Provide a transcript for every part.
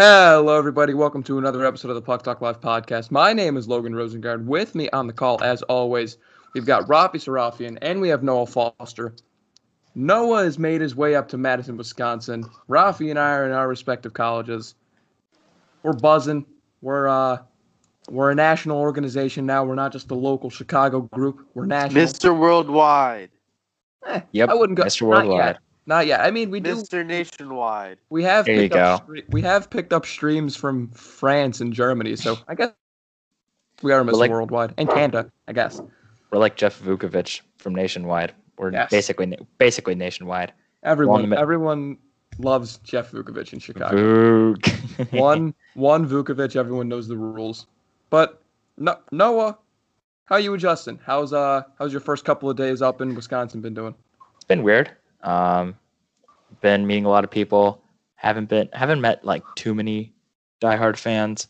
Hello, everybody. Welcome to another episode of the Puck Talk Live podcast. My name is Logan Rosengard. With me on the call, as always, we've got Rafi Serafian, and we have Noah Foster. Noah has made his way up to Madison, Wisconsin. Rafi and I are in our respective colleges. We're buzzing. We're a national organization now. We're not just a local Chicago group. We're national. Mr. Worldwide. Yep. I wouldn't go. Mr. Worldwide. Not yet. I mean, we do. Mr. Nationwide. We have picked up streams from France and Germany, so I guess we are Mr. Worldwide and Canada. I guess we're like Jeff Vukovich from Nationwide. We're basically nationwide. Everyone loves Jeff Vukovich in Chicago. One Vukovich. Everyone knows the rules. But Noah, how are you adjusting? How's your first couple of days up in Wisconsin been doing? It's been weird. Been meeting a lot of people. Haven't met like too many diehard fans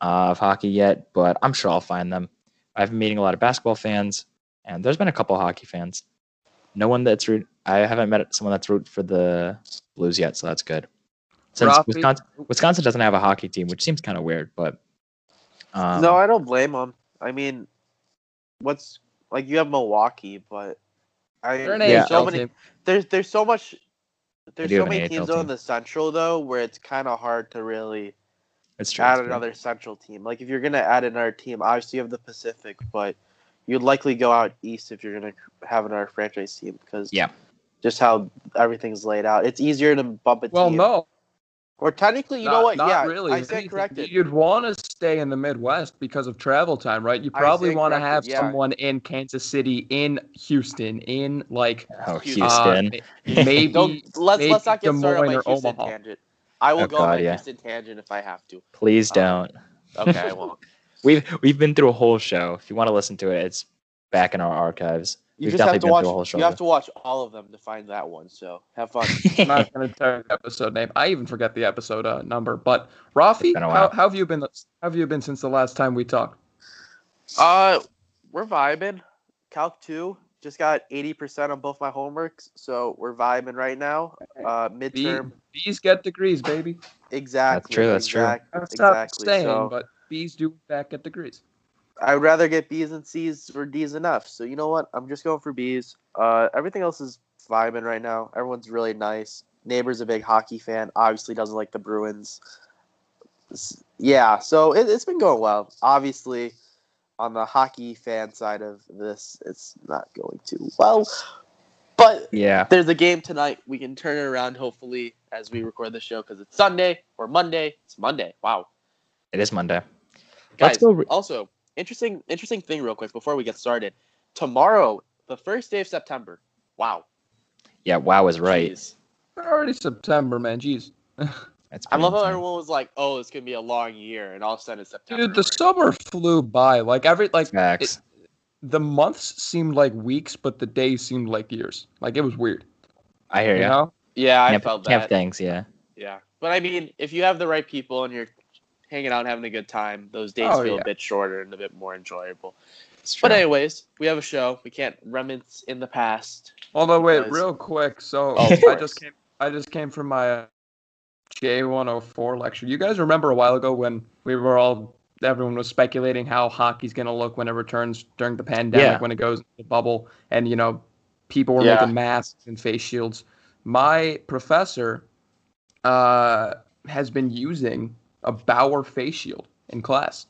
of hockey yet, but I'm sure I'll find them. I've been meeting a lot of basketball fans, and there's been a couple of hockey fans. I haven't met someone that's rooted for the Blues yet, so that's good. Since Wisconsin doesn't have a hockey team, which seems kind of weird, but no, I don't blame them. I mean, you have Milwaukee, but There's so many teams on the Central though, where it's kind of hard to really add another Central team. Like if you're gonna add another team, obviously you have the Pacific, but you'd likely go out East if you're gonna have another franchise team because just how everything's laid out, it's easier to bump a team. Well, no. Or technically, you know what? Not really. I stand corrected. You'd want to stay in the Midwest because of travel time, right? You probably want to have someone in Kansas City, in Houston, in Houston. Maybe let's not get started on my Houston tangent. I will go on my Houston tangent if I have to. Please don't. Okay, I won't. We've been through a whole show. If you want to listen to it, it's back in our archives. You have to watch all of them to find that one, so have fun. I'm not going to tell the episode name. I even forget the episode number. But, Rafi, how have you been? How have you been since the last time we talked? We're vibing. Calc 2 just got 80% on both my homeworks, so we're vibing right now. Midterm. Bees get degrees, baby. Exactly. That's true. But bees do in fact get degrees. I'd rather get B's and C's or D's enough. So you know what? I'm just going for B's. Everything else is vibing right now. Everyone's really nice. Neighbor's a big hockey fan. Obviously doesn't like the Bruins. Yeah, so it's been going well. Obviously, on the hockey fan side of this, it's not going too well. But there's a game tonight. We can turn it around, hopefully, as we record the show because it's Sunday or Monday. It's Monday. Wow. It is Monday. Guys, let's go also... Interesting thing real quick before we get started. Tomorrow, the first day of September. Wow. Yeah, wow is right. Jeez. Already September, man. Jeez. I love how everyone was like, oh, it's going to be a long year, and all of a sudden it's September. Dude, the summer flew by. The months seemed like weeks, but the days seemed like years. Like, it was weird. I hear you. Know? Yeah, I felt that. Camp things, yeah. Yeah. But, I mean, if you have the right people and you're hanging out, having a good time. Those days feel a bit shorter and a bit more enjoyable. But anyways, we have a show. We can't reminisce in the past. Although, wait, real quick. So I just came from my J104 lecture. You guys remember a while ago when everyone was speculating how hockey's going to look when it returns during the pandemic, when it goes into the bubble, and you know, people were making masks and face shields. My professor has been using a Bauer face shield in class.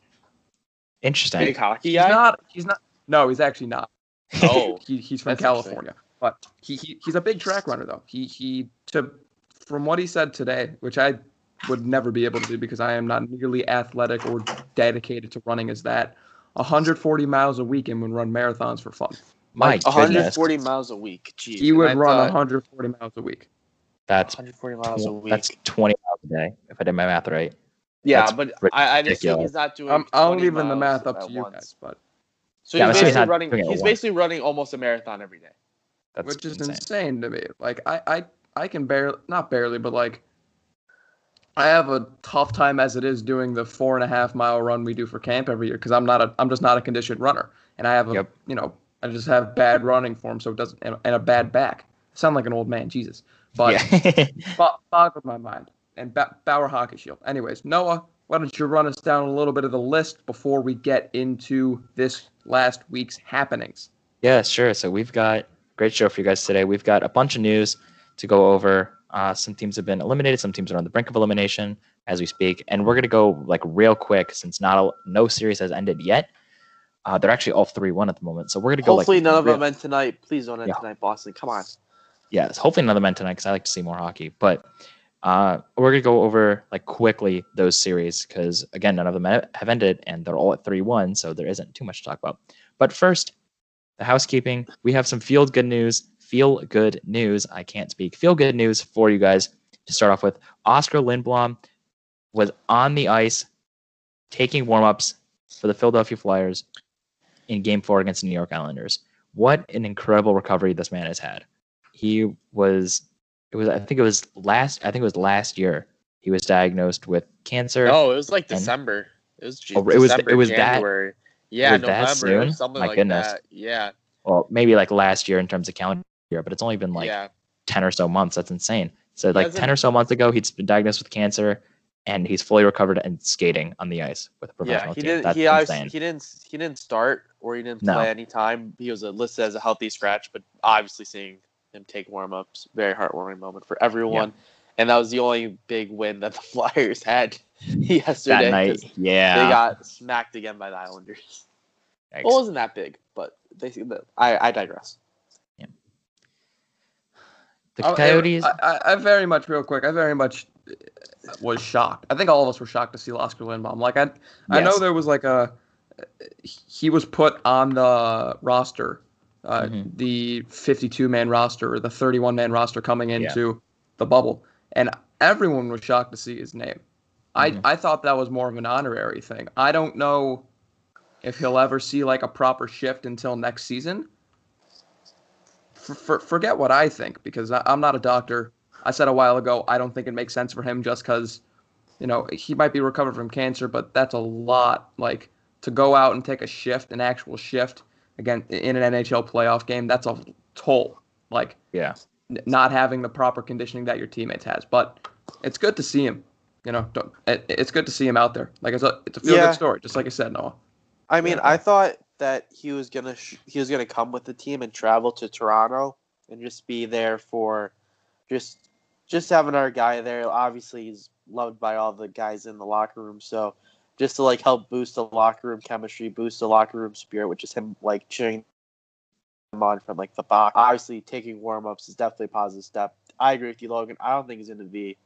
Interesting. Big hockey guy? He's actually not. Oh. He's from California. But he's a big track runner though. From what he said today, which I would never be able to do because I am not nearly athletic or dedicated to running as that, 140 miles a week and would run marathons for fun. Mike, 140 miles a week. Jeez. He would run 140 miles a week. That's 140 miles a week. That's 20 miles a day, if I did my math right. Yeah, that's I just think he's not doing. I'm leaving the math up to you guys, but he's basically running almost a marathon every day, which is insane to me. Like I can barely, but I have a tough time as it is doing the 4.5 mile run we do for camp every year because I'm just not a conditioned runner, and I have I just have bad running form, so it doesn't and a bad back. I sound like an old man, Jesus, but boggles my mind. and Bauer Hockey Shield. Anyways, Noah, why don't you run us down a little bit of the list before we get into this last week's happenings? Yeah, sure. So we've got a great show for you guys today. We've got a bunch of news to go over. Some teams have been eliminated. Some teams are on the brink of elimination as we speak. And we're going to go like real quick since no series has ended yet. They're actually all 3-1 at the moment. So we're going to go. Hopefully none of them end tonight. Please don't end tonight, Boston. Come on. Yes, hopefully none of them end tonight because I like to see more hockey. But we're going to go over like quickly those series because, again, none of them have ended and they're all at 3-1. So there isn't too much to talk about. But first, the housekeeping. We have some feel good news for you guys to start off with. Oscar Lindblom was on the ice taking warm-ups for the Philadelphia Flyers in Game 4 against the New York Islanders. What an incredible recovery this man has had. I think it was last year he was diagnosed with cancer. No, it was like December. January. November. That. Yeah. Well, maybe like last year in terms of calendar year, but it's only been like 10 or so months. That's insane. So like 10 or so months ago, he'd been diagnosed with cancer, and he's fully recovered and skating on the ice with a professional team. He didn't start or he didn't play any time. He was listed as a healthy scratch, but obviously seeing him take warm-ups, very heartwarming moment for everyone. Yeah. And that was the only big win that the Flyers had yesterday. That night, they got smacked again by the Islanders. Yikes. Well, it wasn't that big, but I digress. Yeah. The Coyotes. I very much was shocked. I think all of us were shocked to see Oscar Lindblom. I know there was he was put on the roster, the 52-man roster or the 31-man roster coming into the bubble, and everyone was shocked to see his name. I thought that was more of an honorary thing. I don't know if he'll ever see a proper shift until next season. Forget what I think, because I'm not a doctor. I said a while ago, I don't think it makes sense for him just because, he might be recovered from cancer, but that's a lot. To go out and take a shift, an actual shift, again, in an NHL playoff game, that's a toll. Not having the proper conditioning that your teammates has. But it's good to see him. It's good to see him out there. It's a feel good story, just like I said, Noah. I mean, I thought that he was gonna come with the team and travel to Toronto and just be there for just having our guy there. Obviously, he's loved by all the guys in the locker room. So just to help boost the locker room chemistry, boost the locker room spirit, which is him cheering him on from the box. Obviously, taking warm ups is definitely a positive step. I agree with you, Logan. I don't think he's gonna be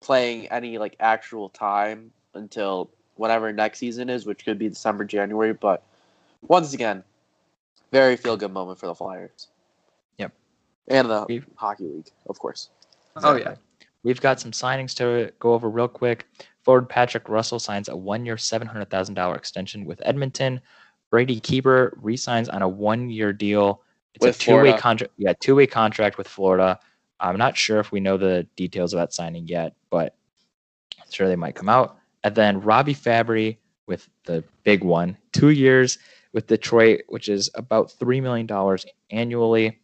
playing any actual time until whatever next season is, which could be December, January. But once again, very feel-good moment for the Flyers. Yep. And the Hockey League, of course. Exactly. Oh, yeah. We've got some signings to go over real quick. Forward Patrick Russell signs a one-year $700,000 extension with Edmonton. Brady Keeper re-signs on a one-year deal. It's a two-way contract. Yeah, two-way contract with Florida. I'm not sure if we know the details of that signing yet, but I'm sure they might come out. And then Robby Fabbri with the big one, 2 years with Detroit, which is about $3 million annually.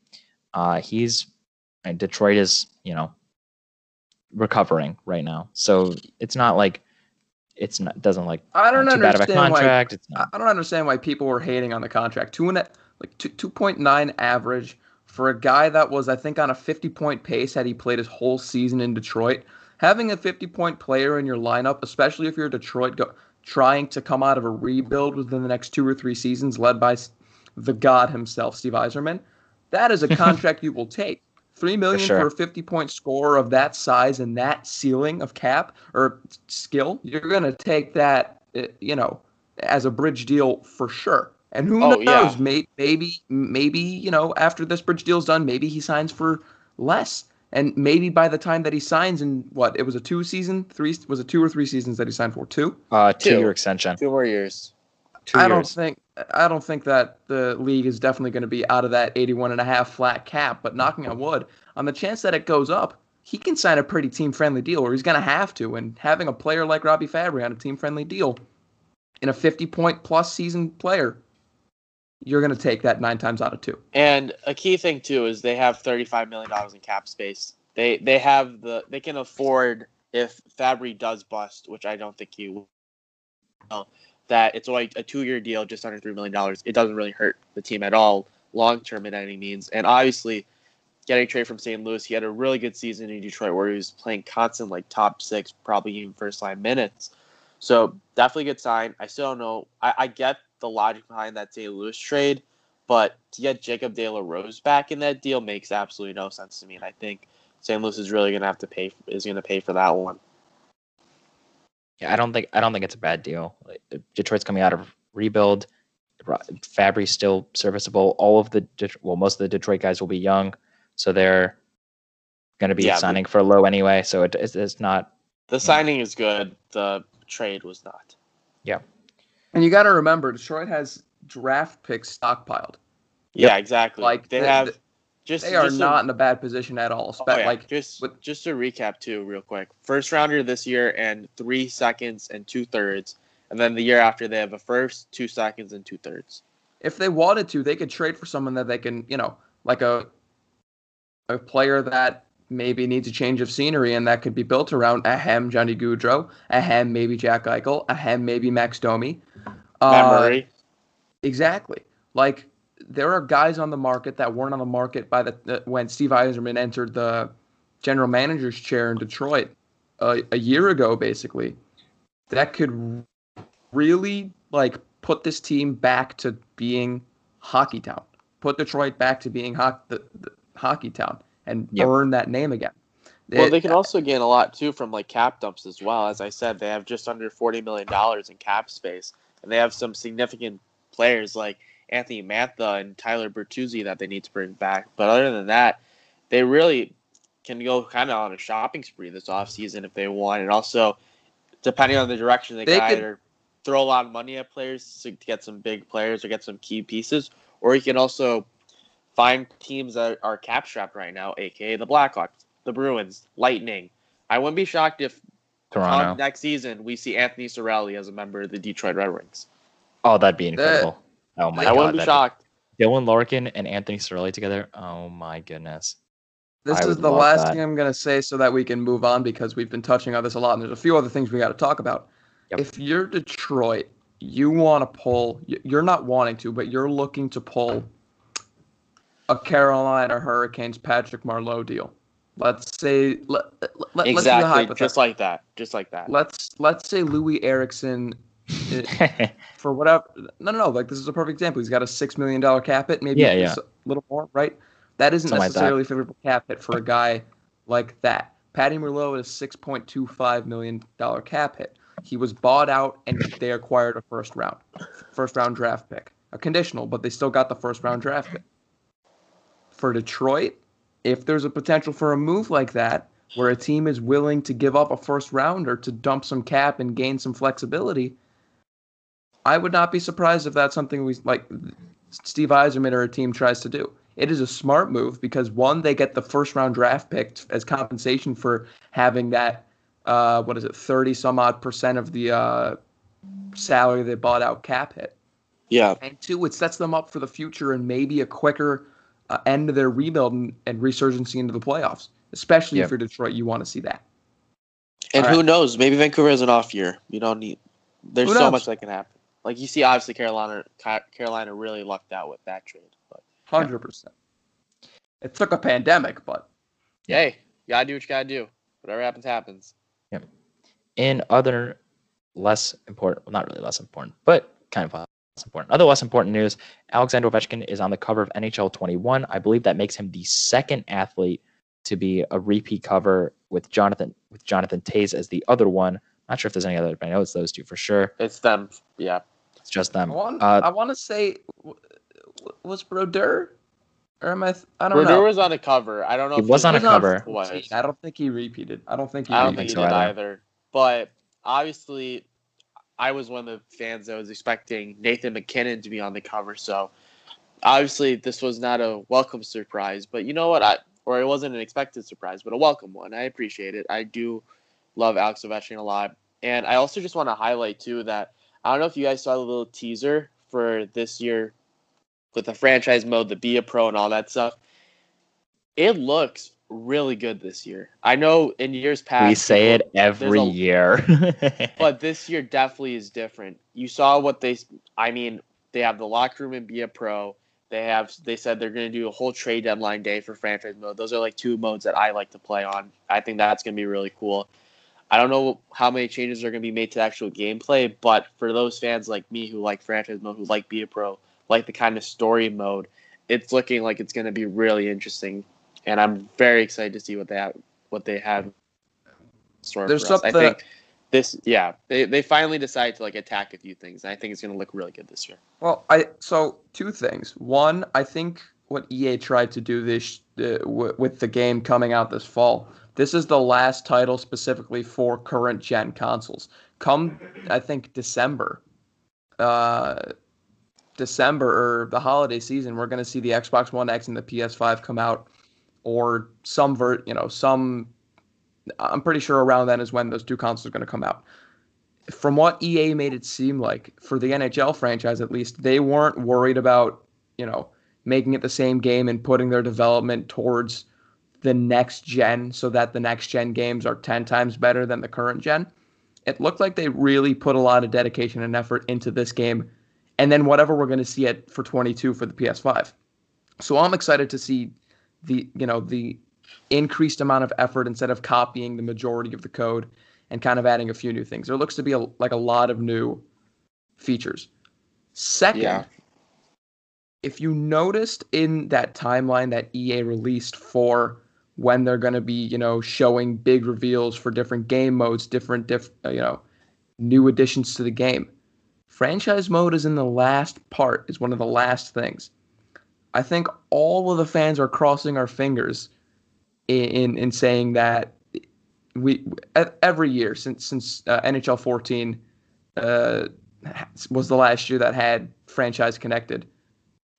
Detroit is, recovering right now. So it's not too bad of a contract. I don't understand why people were hating on the contract. 2.9 average for a guy that was, I think, on a 50-point pace had he played his whole season in Detroit. Having a 50-point player in your lineup, especially if you're Detroit trying to come out of a rebuild within the next 2 or 3 seasons led by the god himself, Steve Yzerman, that is a contract you will take. $3 million for a 50-point scorer of that size and that ceiling of cap or skill, you're going to take that, as a bridge deal for sure. And who knows? Yeah. Maybe, after this bridge deal's done, maybe he signs for less. And maybe by the time that he signs in it was a 2 or 3 seasons that he signed for? 2? 2-year extension. 2 more years. 2 years. I don't think that the league is definitely going to be out of that 81.5 flat cap, but knocking on wood, on the chance that it goes up, he can sign a pretty team-friendly deal, or he's going to have to, and having a player like Robby Fabbri on a team-friendly deal in a 50-point-plus season player, you're going to take that 9 times out of 2. And a key thing too is they have $35 million in cap space. They can afford if Fabbri does bust, which I don't think he will, that it's only a 2-year deal, just under $3 million. It doesn't really hurt the team at all, long-term in any means. And obviously, getting traded from St. Louis, he had a really good season in Detroit where he was playing constant, like, top six, probably even first-line minutes. So definitely good sign. I still don't know. I get the logic behind that St. Louis trade, but to get Jacob De La Rose back in that deal makes absolutely no sense to me. And I think St. Louis is really going to have to pay for that one. Yeah, I don't think it's a bad deal. Detroit's coming out of rebuild. Fabbri still serviceable. Most of the Detroit guys will be young, so they're going to be signing for low anyway. So it's not. The signing is good. The trade was not. Yeah, and you got to remember, Detroit has draft picks stockpiled. Yeah, exactly. Like they are not in a bad position at all. Just to recap too, real quick. First rounder this year and 3 seconds and 2/3, and then the year after they have a first, 2 seconds and 2/3. If they wanted to, they could trade for someone that they can, like a player that maybe needs a change of scenery, and that could be built around Johnny Gaudreau, maybe Jack Eichel, maybe Max Domi, Matt Murray. Exactly. Like, there are guys on the market that weren't on the market by when Steve Yzerman entered the general manager's chair in Detroit a year ago, basically, that could really put this team back to being hockey town, put Detroit back to being the hockey town, and earn that name again. Well, they can also gain a lot too from cap dumps as well. As I said, they have just under $40 million in cap space, and they have some significant players like Anthony Mantha and Tyler Bertuzzi that they need to bring back. But other than that, they really can go kind of on a shopping spree this offseason if they want. And also, depending on the direction, they can either throw a lot of money at players to get some big players or get some key pieces, or you can also find teams that are cap-strapped right now, a.k.a. the Blackhawks, the Bruins, Lightning. I wouldn't be shocked if Toronto next season we see Anthony Cirelli as a member of the Detroit Red Wings. Oh, that'd be incredible. Oh my god! I wouldn't be shocked. Dylan Larkin and Anthony Cirelli together. Oh my goodness! This is the last thing I'm gonna say, so that we can move on, because we've been touching on this a lot, and there's a few other things we got to talk about. Yep. If you're Detroit, you want to pull. You're not wanting to, but you're looking to pull a Carolina Hurricanes Patrick Marleau deal. Let's say exactly just like that. Let's say Louis Eriksson. For whatever, this is a perfect example. He's got a $6 million cap hit, maybe a little more, right? That isn't necessarily a favorable cap hit for a guy like that. Patty Marleau is a $6.25 million cap hit. He was bought out, and they acquired a first round draft pick, a conditional, but they still got the first round draft pick. For Detroit, if there's a potential for a move like that, where a team is willing to give up a first rounder to dump some cap and gain some flexibility, I would not be surprised if that's something Steve Yzerman or a team tries to do. It is a smart move because, one, they get the first-round draft pick as compensation for having that, 30-some-odd% of the salary they bought out cap hit. Yeah. And two, it sets them up for the future and maybe a quicker end of their rebuild and resurgency into the playoffs, especially if you're Detroit, you want to see that. And who knows? Maybe Vancouver has an off year. There's so much that can happen. Like, you see, obviously, Carolina really lucked out with that trade. But 100%. It took a pandemic, but hey, you gotta do what you gotta do. Whatever happens, happens. Yep. In other less important, well, not really less important, but kind of less important. Other less important news: Alexander Ovechkin is on the cover of NHL 21. I believe that makes him the second athlete to be a repeat cover, with Jonathan Toews as the other one. Not sure if there's any other, but I know it's those two for sure. It's them, yeah. It's just them. I want to say, was Brodeur? Or am I? I don't know. Brodeur was on a cover. I don't know. He was on a cover. I don't think he repeated. I don't think he did either. But obviously, I was one of the fans that was expecting Nathan MacKinnon to be on the cover. So obviously, this was not a welcome surprise. But you know what? It wasn't an expected surprise, but a welcome one. I appreciate it. I do love Alex Ovechkin a lot. And I also just want to highlight too that, I don't know if you guys saw the little teaser for this year with the franchise mode, the Be a Pro and all that stuff. It looks really good this year. I know in years past... We say it every year. But this year definitely is different. You saw what they... I mean, they have the locker room and be a pro. They said they're going to do a whole trade deadline day for franchise mode. Those are like two modes that I like to play on. I think that's going to be really cool. I don't know how many changes are going to be made to the actual gameplay, but for those fans like me who like franchise mode, who like be a pro, like the kind of story mode, it's looking like it's going to be really interesting. And I'm very excited to see what they have in store for us. I think this, they finally decided to like attack a few things, and I think it's going to look really good this year. Well, so two things. One, I think what EA tried to do this with the game coming out this fall. This is the last title specifically for current gen consoles. Come, I think December or the holiday season, we're going to see the Xbox One X and the PS5 come out. Or I'm pretty sure around then is when those two consoles are going to come out. From what EA made it seem like, for the NHL franchise at least, they weren't worried about, making it the same game and putting their development towards the next gen so that the next gen games are 10 times better than the current gen. It looked like they really put a lot of dedication and effort into this game, and then whatever we're going to see it for 22 for the PS5. So I'm excited to see the increased amount of effort instead of copying the majority of the code and kind of adding a few new things. There looks to be a lot of new features. Second, if you noticed in that timeline that EA released for when they're going to be, showing big reveals for different game modes, different new additions to the game. Franchise mode is in the last part, is one of the last things. I think all of the fans are crossing our fingers in saying that we every year since NHL 14 was the last year that had franchise connected.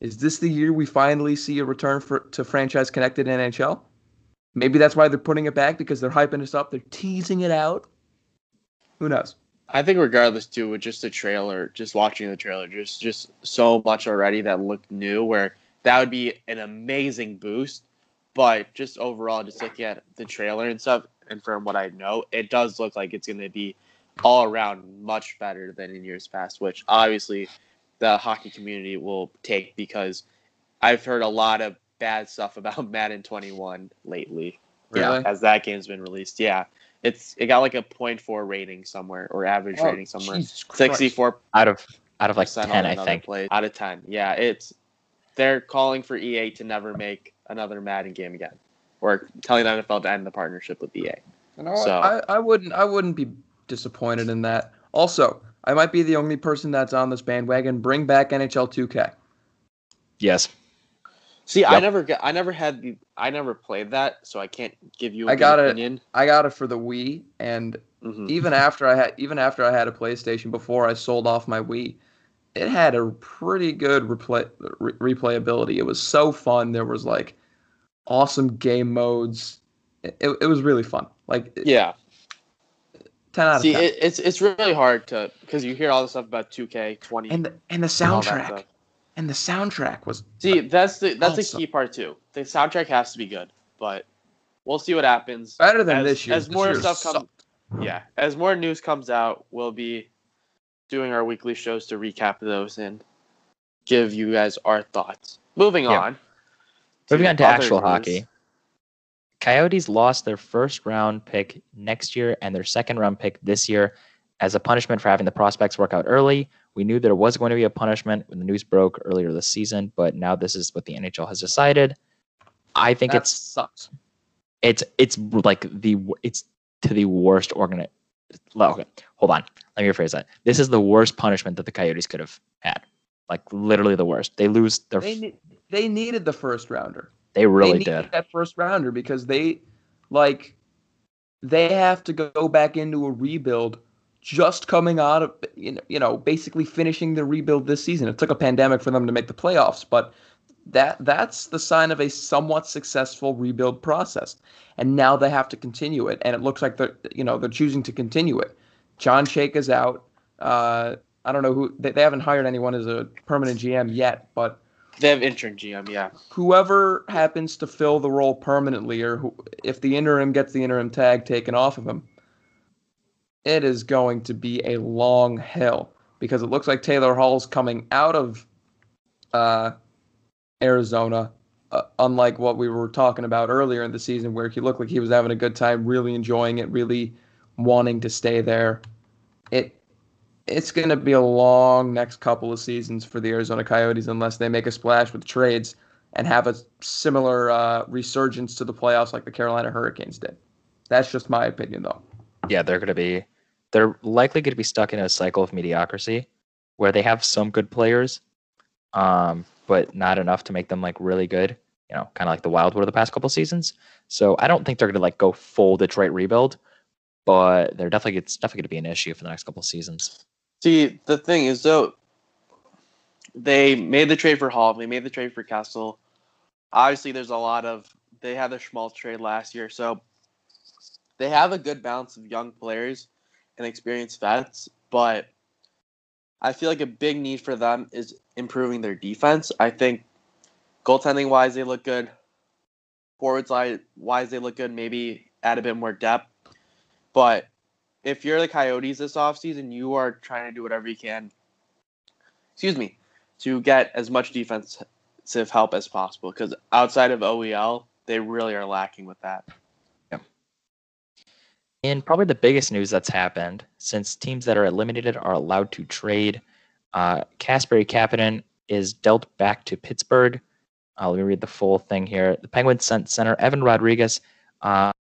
Is this the year we finally see a return to franchise connected in NHL? Maybe that's why they're putting it back, because they're hyping us up. They're teasing it out. Who knows? I think regardless, too, with just the trailer, just watching the trailer, just so much already that looked new where – that would be an amazing boost, but just overall, just looking at the trailer and stuff, and from what I know, it does look like it's going to be all around much better than in years past, which obviously the hockey community will take, because I've heard a lot of bad stuff about Madden 21 lately. Really? As that game's been released. Yeah. It got like a 0.4 rating somewhere, or average rating somewhere. 64 out of like 10, I think. Place. Out of 10. Yeah, they're calling for EA to never make another Madden game again, or telling the NFL to end the partnership with EA. I wouldn't be disappointed in that. Also, I might be the only person that's on this bandwagon. Bring back NHL 2K. Yes. See, yep. I never played that, so I can't give you an opinion. I got it for the Wii, and even after I had a PlayStation, before I sold off my Wii, it had a pretty good replayability. It was so fun. There was like awesome game modes. It was really fun. 10 out of 10. It's really hard to, because you hear all the stuff about 2K 20 and the soundtrack. And the soundtrack was that's awesome. A key part too. The soundtrack has to be good, but we'll see what happens. Better than this year. As more stuff comes, as more news comes out, we'll be doing our weekly shows to recap those and give you guys our thoughts. Moving on to actual hockey. Coyotes lost their first round pick next year and their second round pick this year as a punishment for having the prospects work out early. We knew there was going to be a punishment when the news broke earlier this season, but now this is what the NHL has decided. I think it sucks. It's to the worst organization. Okay, hold on. Let me rephrase that. This is the worst punishment that the Coyotes could have had. Like, literally the worst. They lose their... They needed the first rounder. They really did. That first rounder, because they have to go back into a rebuild just coming out of, basically finishing the rebuild this season. It took a pandemic for them to make the playoffs, but that's the sign of a somewhat successful rebuild process. And now they have to continue it, and it looks like they're choosing to continue it. John Sheik is out. I don't know who they haven't hired anyone as a permanent GM yet, but They have interim GM, yeah. Whoever happens to fill the role permanently, or if the interim gets the interim tag taken off of him, it is going to be a long hell, because it looks like Taylor Hall's coming out of Arizona, unlike what we were talking about earlier in the season, where he looked like he was having a good time, really enjoying it, really wanting to stay there. It's going to be a long next couple of seasons for the Arizona Coyotes unless they make a splash with trades and have a similar resurgence to the playoffs like the Carolina Hurricanes did. That's just my opinion, though. Yeah, they're likely going to be stuck in a cycle of mediocrity where they have some good players, but not enough to make them like really good, you know, kind of like the Wild were the past couple seasons. So I don't think they're going to like go full Detroit rebuild, but they're definitely, it's definitely going to be an issue for the next couple of seasons. See, the thing is, though, they made the trade for Hall. They made the trade for Kessel. Obviously, there's a lot of... They had the Schmaltz trade last year, so they have a good balance of young players and experienced vets, but I feel like a big need for them is improving their defense. I think goaltending-wise, they look good. Forwards-wise, they look good. Maybe add a bit more depth. But if you're the Coyotes this offseason, you are trying to do whatever you can, to get as much defensive help as possible. Because outside of OEL, they really are lacking with that. Yeah. And probably the biggest news that's happened, since teams that are eliminated are allowed to trade, Kasperi Kapanen is dealt back to Pittsburgh. Let me read the full thing here. The Penguins sent center Evan Rodrigues, a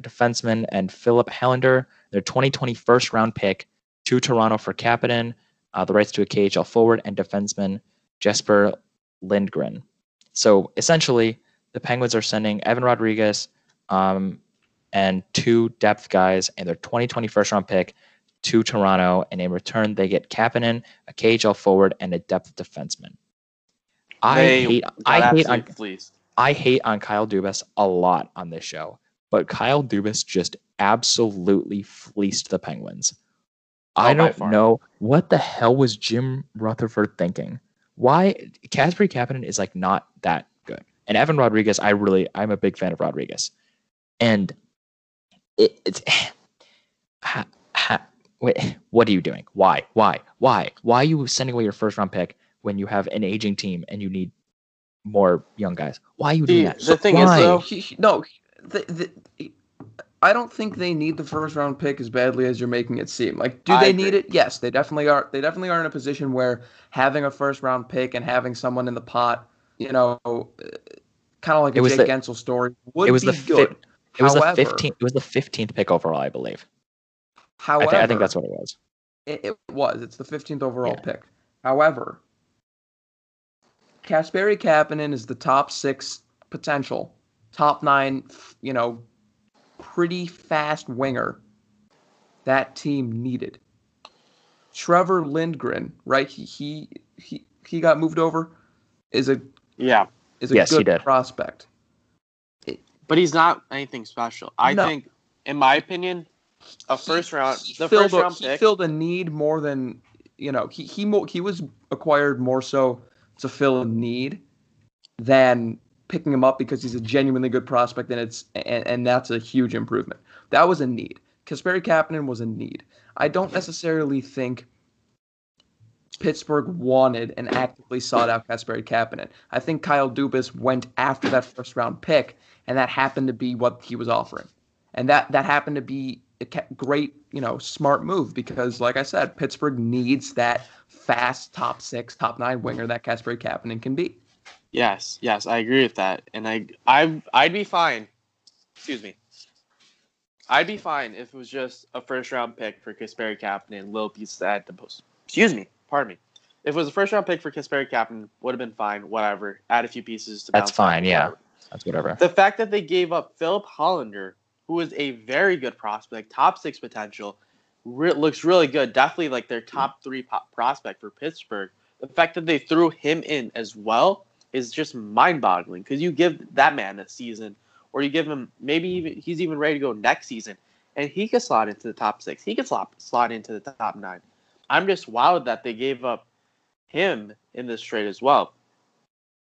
defenseman, and Philippe Hållander, their 2020 first-round pick, to Toronto for Kapanen, the rights to a KHL forward, and defenseman Jesper Lindgren. So essentially, the Penguins are sending Evan Rodrigues and two depth guys and their 2020 first-round pick to Toronto, and in return, they get Kapanen, a KHL forward, and a depth defenseman. I hate on Kyle Dubas a lot on this show, but Kyle Dubas just absolutely fleeced the Penguins. I don't know what the hell was Jim Rutherford thinking. Why? Kasperi Kapanen is like not that good. And Evan Rodrigues, I'm a big fan of Rodrigues. And wait, what are you doing? Why? Why are you sending away your first round pick when you have an aging team and you need more young guys? Why are you doing that? The thing is, though, I don't think they need the first round pick as badly as you're making it seem. Like, do they need it? Yes, they definitely are. They definitely are in a position where having a first round pick and having someone in the pot, you know, kind of like a Jake Gensel story, would be good. It was the 15th pick overall, I believe. However, I think that's what it was. It's the 15th overall pick. However, Kasperi Kapanen is the top six potential, top nine, you know, pretty fast winger that team needed. Trevor Lindgren, right? He got moved over. Is a good prospect, but he's not anything special. I think, in my opinion, the first round pick filled a need more than, you know, he was acquired more so to fill a need than picking him up because he's a genuinely good prospect, and that's a huge improvement. That was a need. Kasperi Kapanen was a need. I don't necessarily think Pittsburgh wanted and actively sought out Kasperi Kapanen. I think Kyle Dubas went after that first-round pick, and that happened to be what he was offering. And that happened to be a great, you know, smart move because, like I said, Pittsburgh needs that fast top six, top nine winger that Kasperi Kapanen can be. Yes, I agree with that, and I'd be fine. Excuse me. I'd be fine if it was just a first-round pick for Kasperi Kapanen and little piece to add to post. Excuse me, pardon me. If it was a first-round pick for Kasperi Kapanen, would have been fine. Whatever, add a few pieces to. That's fine. Yeah, that's whatever. The fact that they gave up Philippe Hållander, who is a very good prospect, top six potential, looks really good. Definitely like their top three prospect for Pittsburgh. The fact that they threw him in as well is just mind-boggling, because you give that man a season, or you give him he's even ready to go next season, and he could slot into the top six. He could slot into the top nine. I'm just wowed that they gave up him in this trade as well.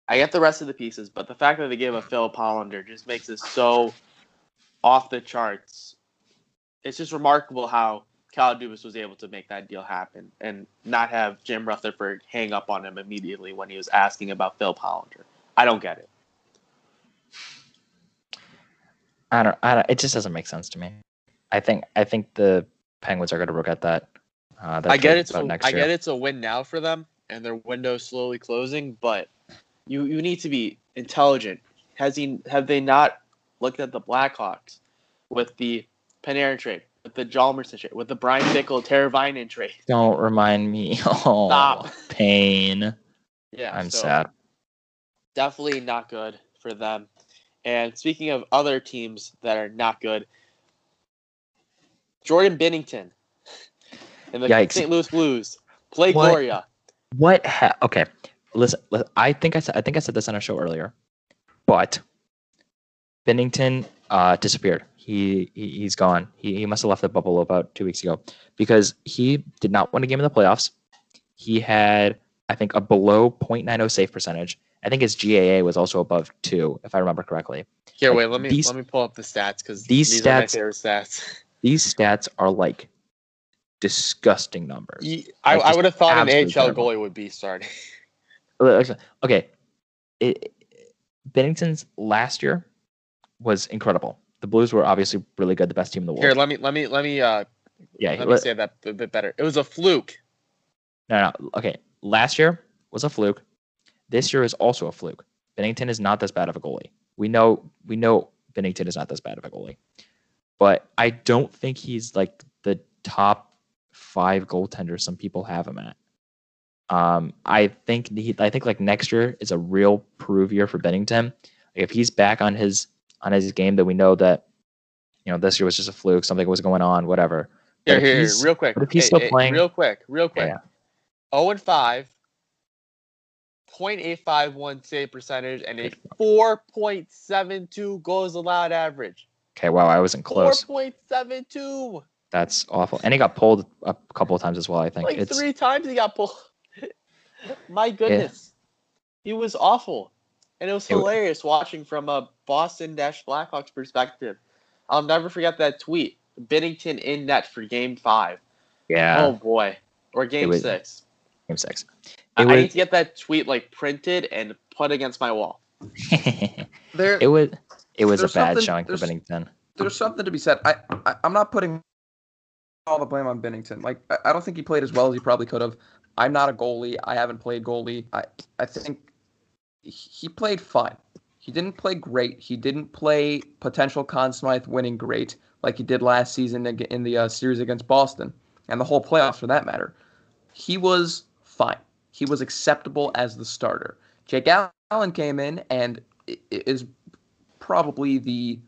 I get the rest of the pieces, but the fact that they gave a Philippe Hållander just makes this so off the charts. It's just remarkable how Kyle Dubas was able to make that deal happen and not have Jim Rutherford hang up on him immediately when he was asking about Philippe Hållander. I don't get it. I don't. It just doesn't make sense to me. I think the Penguins are going to look at that. I get it's a win now for them, and their window's slowly closing. But you need to be intelligent. Have they not looked at the Blackhawks with the Panarin trade, with the Jalmerson trade, with the Brian Bickle Teravainen trade? Don't remind me. Oh, stop. Pain. Yeah, I'm sad. Definitely not good for them. And speaking of other teams that are not good, Jordan Binnington and the Yikes. St. Louis Blues play Gloria. Okay, listen. I think I said this on our show earlier, but Binnington disappeared. He's gone. He must have left the bubble about 2 weeks ago because he did not win a game in the playoffs. He had, I think, a below .90 save percentage. I think his GAA was also above 2, if I remember correctly. Here, like, wait, let me pull up the stats because these are my favorite stats. These stats are like disgusting numbers. I would have thought an AHL goalie would be starting. Okay, Binnington's last year was incredible. The Blues were obviously really good, the best team in the world. Here, let me say that a bit better. It was a fluke. No. Okay, last year was a fluke. This year is also a fluke. Binnington is not this bad of a goalie. We know Binnington is not this bad of a goalie. But I don't think he's like the top 5 goaltender some people have him at. I think like next year is a real prove year for Binnington. Like if he's back on his game, that we know that, you know, this year was just a fluke, something was going on, whatever. Yeah, here, real quick. But if he's still playing real quick. Yeah. 0-5. 0.851 save percentage and a 4.72 goals allowed average. Okay, wow, I wasn't close. 4.72. That's awful. And he got pulled a couple of times as well, I think. Like it's 3 times he got pulled. My goodness. Yeah. He was awful. And it was hilarious watching from a Boston-Blackhawks perspective. I'll never forget that tweet. Binnington in net for Game 5. Yeah. Oh, boy. Or Game 6. Game 6. I need to get that tweet like printed and put against my wall. It was a bad showing for Binnington. There's something to be said. I'm not putting all the blame on Binnington. Like I don't think he played as well as he probably could have. I'm not a goalie. I haven't played goalie. I think he played fine. He didn't play great. He didn't play potential Conn Smythe winning great like he did last season in the series against Boston and the whole playoffs for that matter. He was fine. He was acceptable as the starter. Jake Allen came in and is probably the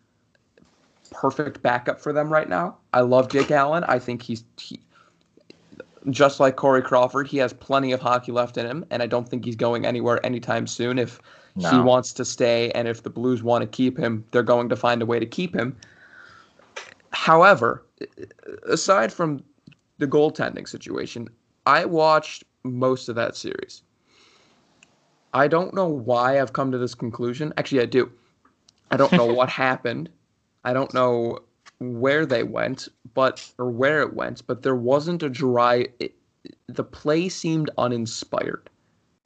perfect backup for them right now. I love Jake Allen. I think he's just like Corey Crawford. He has plenty of hockey left in him, and I don't think he's going anywhere anytime soon. If he wants to stay and if the Blues want to keep him, they're going to find a way to keep him. However, aside from the goaltending situation, I watched most of that series. I don't know why I've come to this conclusion. Actually, I do. I don't know what happened. I don't know where they went, but there wasn't a dry. The play seemed uninspired,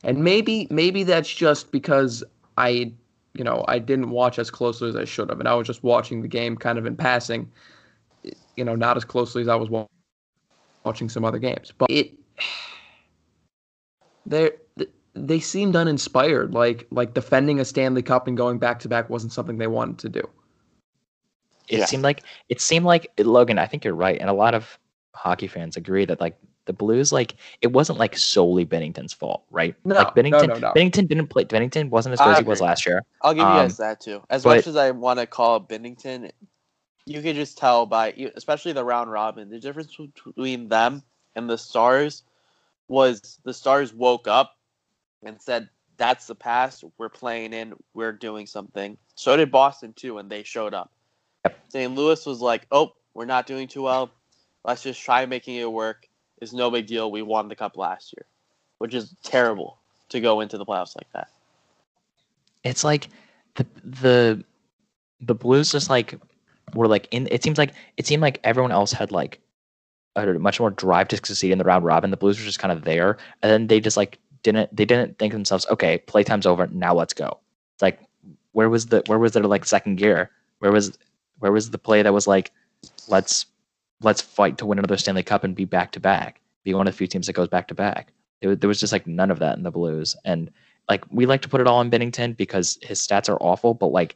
and maybe that's just because I didn't watch as closely as I should have, and I was just watching the game kind of in passing, you know, not as closely as I was watching some other games, but it. They seemed uninspired. Like defending a Stanley Cup and going back to back wasn't something they wanted to do. It seemed like Logan, I think you're right, and a lot of hockey fans agree that like the Blues, like it wasn't like solely Binnington's fault, right? No, like no. Binnington didn't play. Binnington wasn't as good as he was last year. I'll give you guys that too. Much as I want to call Binnington, you can just tell by, especially the round robin, the difference between them and the Stars. Was the Stars woke up and said, that's the past, we're playing in, we're doing something. So did Boston, too, and they showed up. Yep. St. Louis was like, oh, we're not doing too well. Let's just try making it work. It's no big deal. We won the Cup last year, which is terrible to go into the playoffs like that. It's like the Blues just like were like in. It seemed like everyone else had like a much more drive to succeed in the round robin. The Blues were just kind of there, and then they just like didn't think to themselves, okay, playtime's over, now let's go. It's like where was their like second gear? Where was the play that was like let's fight to win another Stanley Cup and be back to back, be one of the few teams that goes back to back? There was just like none of that in the Blues, and like we like to put it all on Binnington because his stats are awful, but like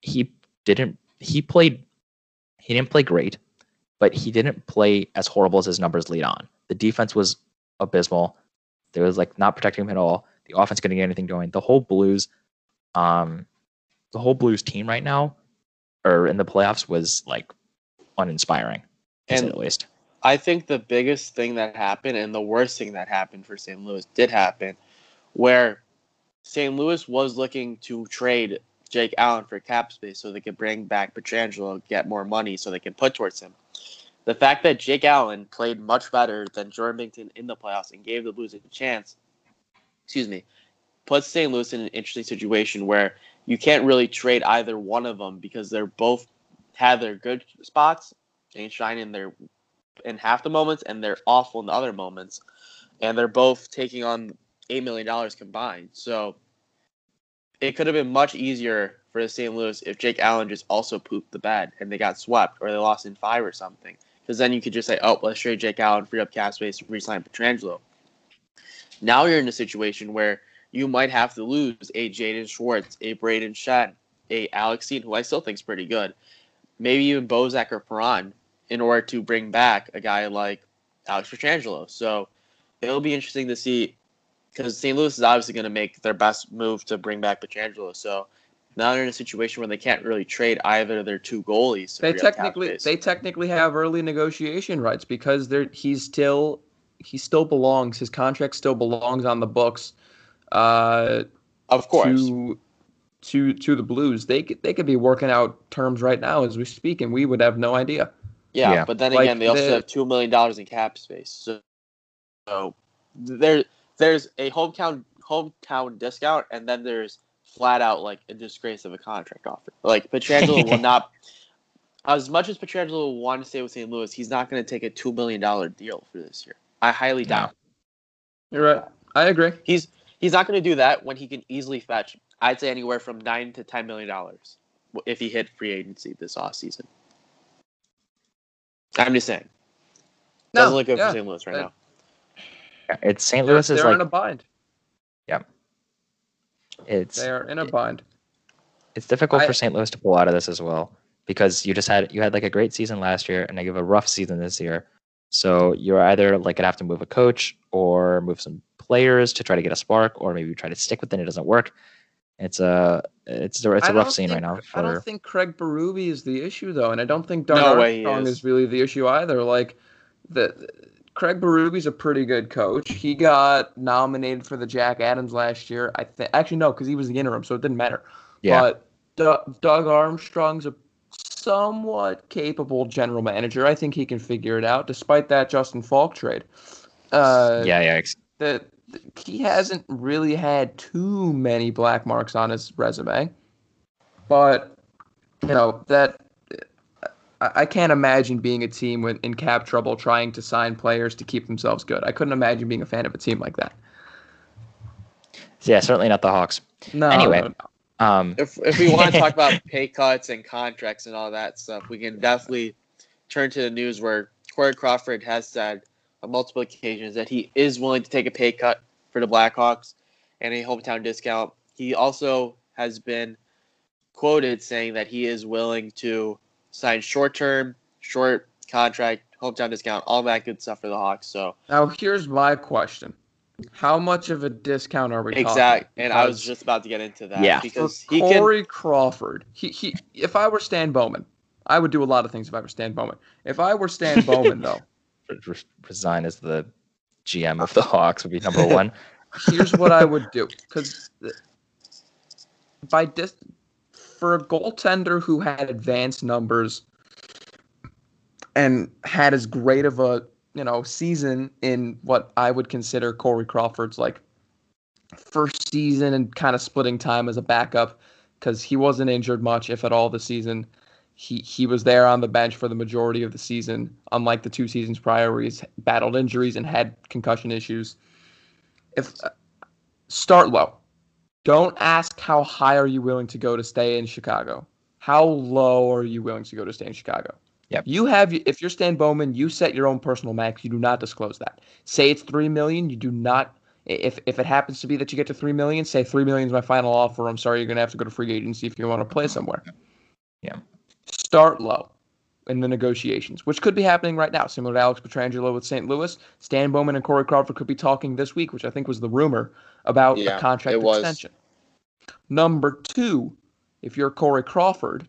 he didn't play great, but he didn't play as horrible as his numbers lead on. The defense was abysmal. There was like not protecting him at all. The offense couldn't get anything going. The whole Blues team right now, or in the playoffs, was like uninspiring, to say the least. I think the biggest thing that happened and the worst thing that happened for St. Louis did happen, where St. Louis was looking to trade Jake Allen for cap space so they could bring back Pietrangelo, get more money so they can put towards him. The fact that Jake Allen played much better than Jordan Binnington in the playoffs and gave the Blues a chance, puts St. Louis in an interesting situation where you can't really trade either one of them because they're both had their good spots and shine in half the moments, and they're awful in the other moments, and they're both taking on $8 million combined. So it could have been much easier for the St. Louis if Jake Allen just also pooped the bed and they got swept or they lost in five or something, because then you could just say, oh, let's trade Jake Allen, free up cap space, re-sign Pietrangelo. Now you're in a situation where you might have to lose a Jaden Schwartz, a Braden Shen, a Alex Steen, who I still think is pretty good, maybe even Bozak or Perron, in order to bring back a guy like Alex Pietrangelo. So it'll be interesting to see, because St. Louis is obviously going to make their best move to bring back Pietrangelo. So now they're in a situation where they can't really trade either of their two goalies. They technically have early negotiation rights because he still belongs. His contract still belongs on the books. Of course, to the Blues, they could be working out terms right now as we speak, and we would have no idea. Yeah. But then again, they also have $2 million in cap space, so there's a hometown discount, and then there's flat out like a disgrace of a contract offer. Like Pietrangelo will not, as much as Pietrangelo will want to stay with St. Louis, he's not going to take a $2 million deal for this year. I highly doubt. You're right. I agree. He's not going to do that when he can easily fetch, I'd say, anywhere from $9 to $10 million if he hit free agency this offseason. I'm just saying. Doesn't look good for St. Louis right now. It's St. Louis is like in a bind. Yeah, they are in a bind. It's difficult for St. Louis to pull out of this as well, because you had like a great season last year and they give a rough season this year. So you're either like gonna have to move a coach or move some players to try to get a spark, or maybe try to stick with it and it doesn't work. It's a rough scene right now. I don't think Craig Berube is the issue though, and I don't think Don Armstrong is really the issue either. Like Craig Berube's a pretty good coach. He got nominated for the Jack Adams last year. I think actually no, because he was the interim, so it didn't matter. Yeah. But Doug Armstrong's a somewhat capable general manager. I think he can figure it out, despite that Justin Falk trade. He hasn't really had too many black marks on his resume, but I can't imagine being a team in cap trouble trying to sign players to keep themselves good. I couldn't imagine being a fan of a team like that. Yeah, certainly not the Hawks. No. Anyway, no. If we want to talk about pay cuts and contracts and all that stuff, we can definitely turn to the news where Corey Crawford has said on multiple occasions that he is willing to take a pay cut for the Blackhawks and a hometown discount. He also has been quoted saying that he is willing to sign short-term, short contract, hometown discount, all that good stuff for the Hawks. So now here's my question. How much of a discount are we talking? Exactly, and I was just about to get into that. Yeah. Because Corey Crawford, if I were Stan Bowman, I would do a lot of things if I were Stan Bowman. If I were Stan Bowman, though, resign as the GM of the Hawks would be number one. Here's what I would do, because for a goaltender who had advanced numbers and had as great of a season in what I would consider Corey Crawford's like first season and kind of splitting time as a backup because he wasn't injured much, if at all, this season. He was there on the bench for the majority of the season, unlike the two seasons prior where he's battled injuries and had concussion issues. Start low. Don't ask how high are you willing to go to stay in Chicago. How low are you willing to go to stay in Chicago? Yep. If you're Stan Bowman, you set your own personal max. You do not disclose that. Say it's $3 million. You do not. If it happens to be that you get to $3 million, say $3 million is my final offer. I'm sorry, you're going to have to go to free agency if you want to play somewhere. Yeah. Start low in the negotiations, which could be happening right now. Similar to Alex Pietrangelo with St. Louis, Stan Bowman and Corey Crawford could be talking this week, which I think was the rumor about a contract extension. Number two, if you're Corey Crawford,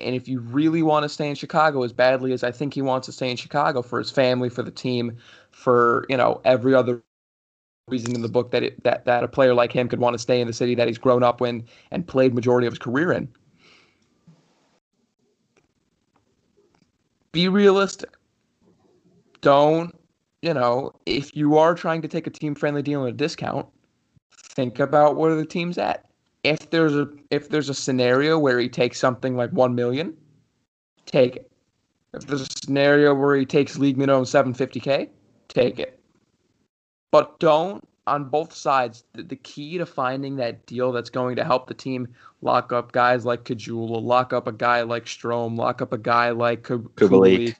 and if you really want to stay in Chicago as badly as I think he wants to stay in Chicago for his family, for the team, for every other reason in the book that a player like him could want to stay in the city that he's grown up in and played majority of his career in. Be realistic. Don't, if you are trying to take a team-friendly deal and a discount, think about where the team's at. If there's a scenario where he takes something like $1 million, take it. If there's a scenario where he takes league minimum $750K, take it. But don't, on both sides, the key to finding that deal that's going to help the team lock up guys like Kajula, lock up a guy like Strome, lock up a guy like Kubalik,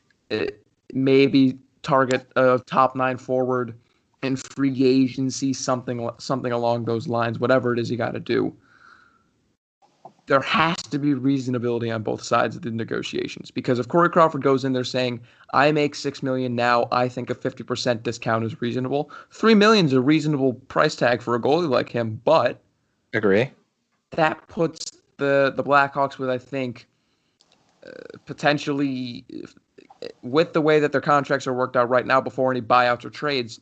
maybe target a top 9 forward in free agency, something along those lines, whatever it is you got to do. There has to be reasonability on both sides of the negotiations, because if Corey Crawford goes in there saying, I make $6 million now, I think a 50% discount is reasonable. $3 million is a reasonable price tag for a goalie like him, but... Agree. That puts the Blackhawks with, I think, potentially, with the way that their contracts are worked out right now before any buyouts or trades,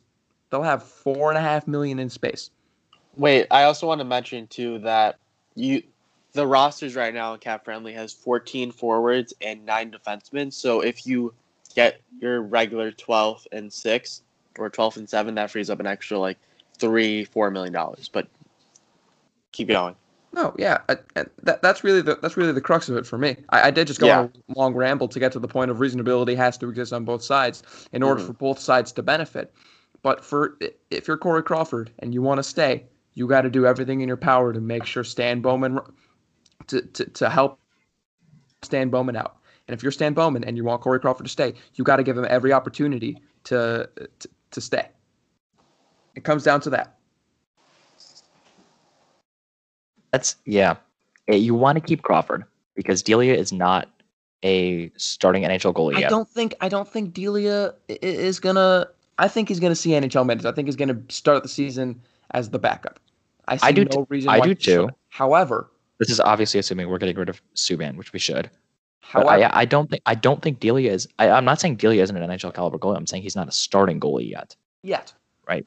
they'll have $4.5 million in space. Wait, I also want to mention, too, that the rosters right now in Cap Friendly has 14 forwards and 9 defensemen. So if you get your regular 12 and 6 or 12 and 7, that frees up an extra like $3-4 million. But keep going. No, yeah, that's really the crux of it for me. I did just go on a long ramble to get to the point of reasonability has to exist on both sides in order for both sides to benefit. But if you're Corey Crawford and you want to stay, you got to do everything in your power to make sure Stan Bowman. To help Stan Bowman out. And if you're Stan Bowman and you want Corey Crawford to stay, you got to give him every opportunity to stay. It comes down to that. You want to keep Crawford because Delia is not a starting NHL goalie yet. I don't think Delia is gonna. I think he's gonna see NHL minutes. I think he's gonna start the season as the backup. I see no reason why he should. However. This is obviously assuming we're getting rid of Subban, which we should. However, I don't think Delia is. I'm not saying Delia isn't an NHL caliber goalie. I'm saying he's not a starting goalie yet. Right.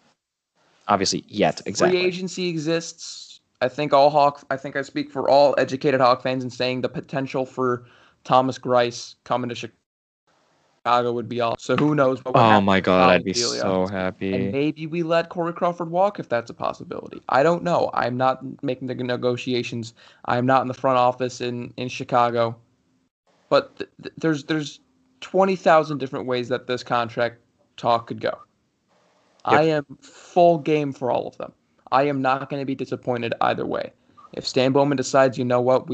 Obviously, yet. Exactly. Free agency exists. I think I speak for all educated Hawk fans in saying the potential for Thomas Greiss coming to Chicago would be all. So who knows? Oh my God, I'd be so happy. And maybe we let Corey Crawford walk if that's a possibility. I don't know. I'm not making the negotiations. I'm not in the front office in Chicago. But there's 20,000 different ways that this contract talk could go. Yep. I am full game for all of them. I am not going to be disappointed either way. If Stan Bowman decides, we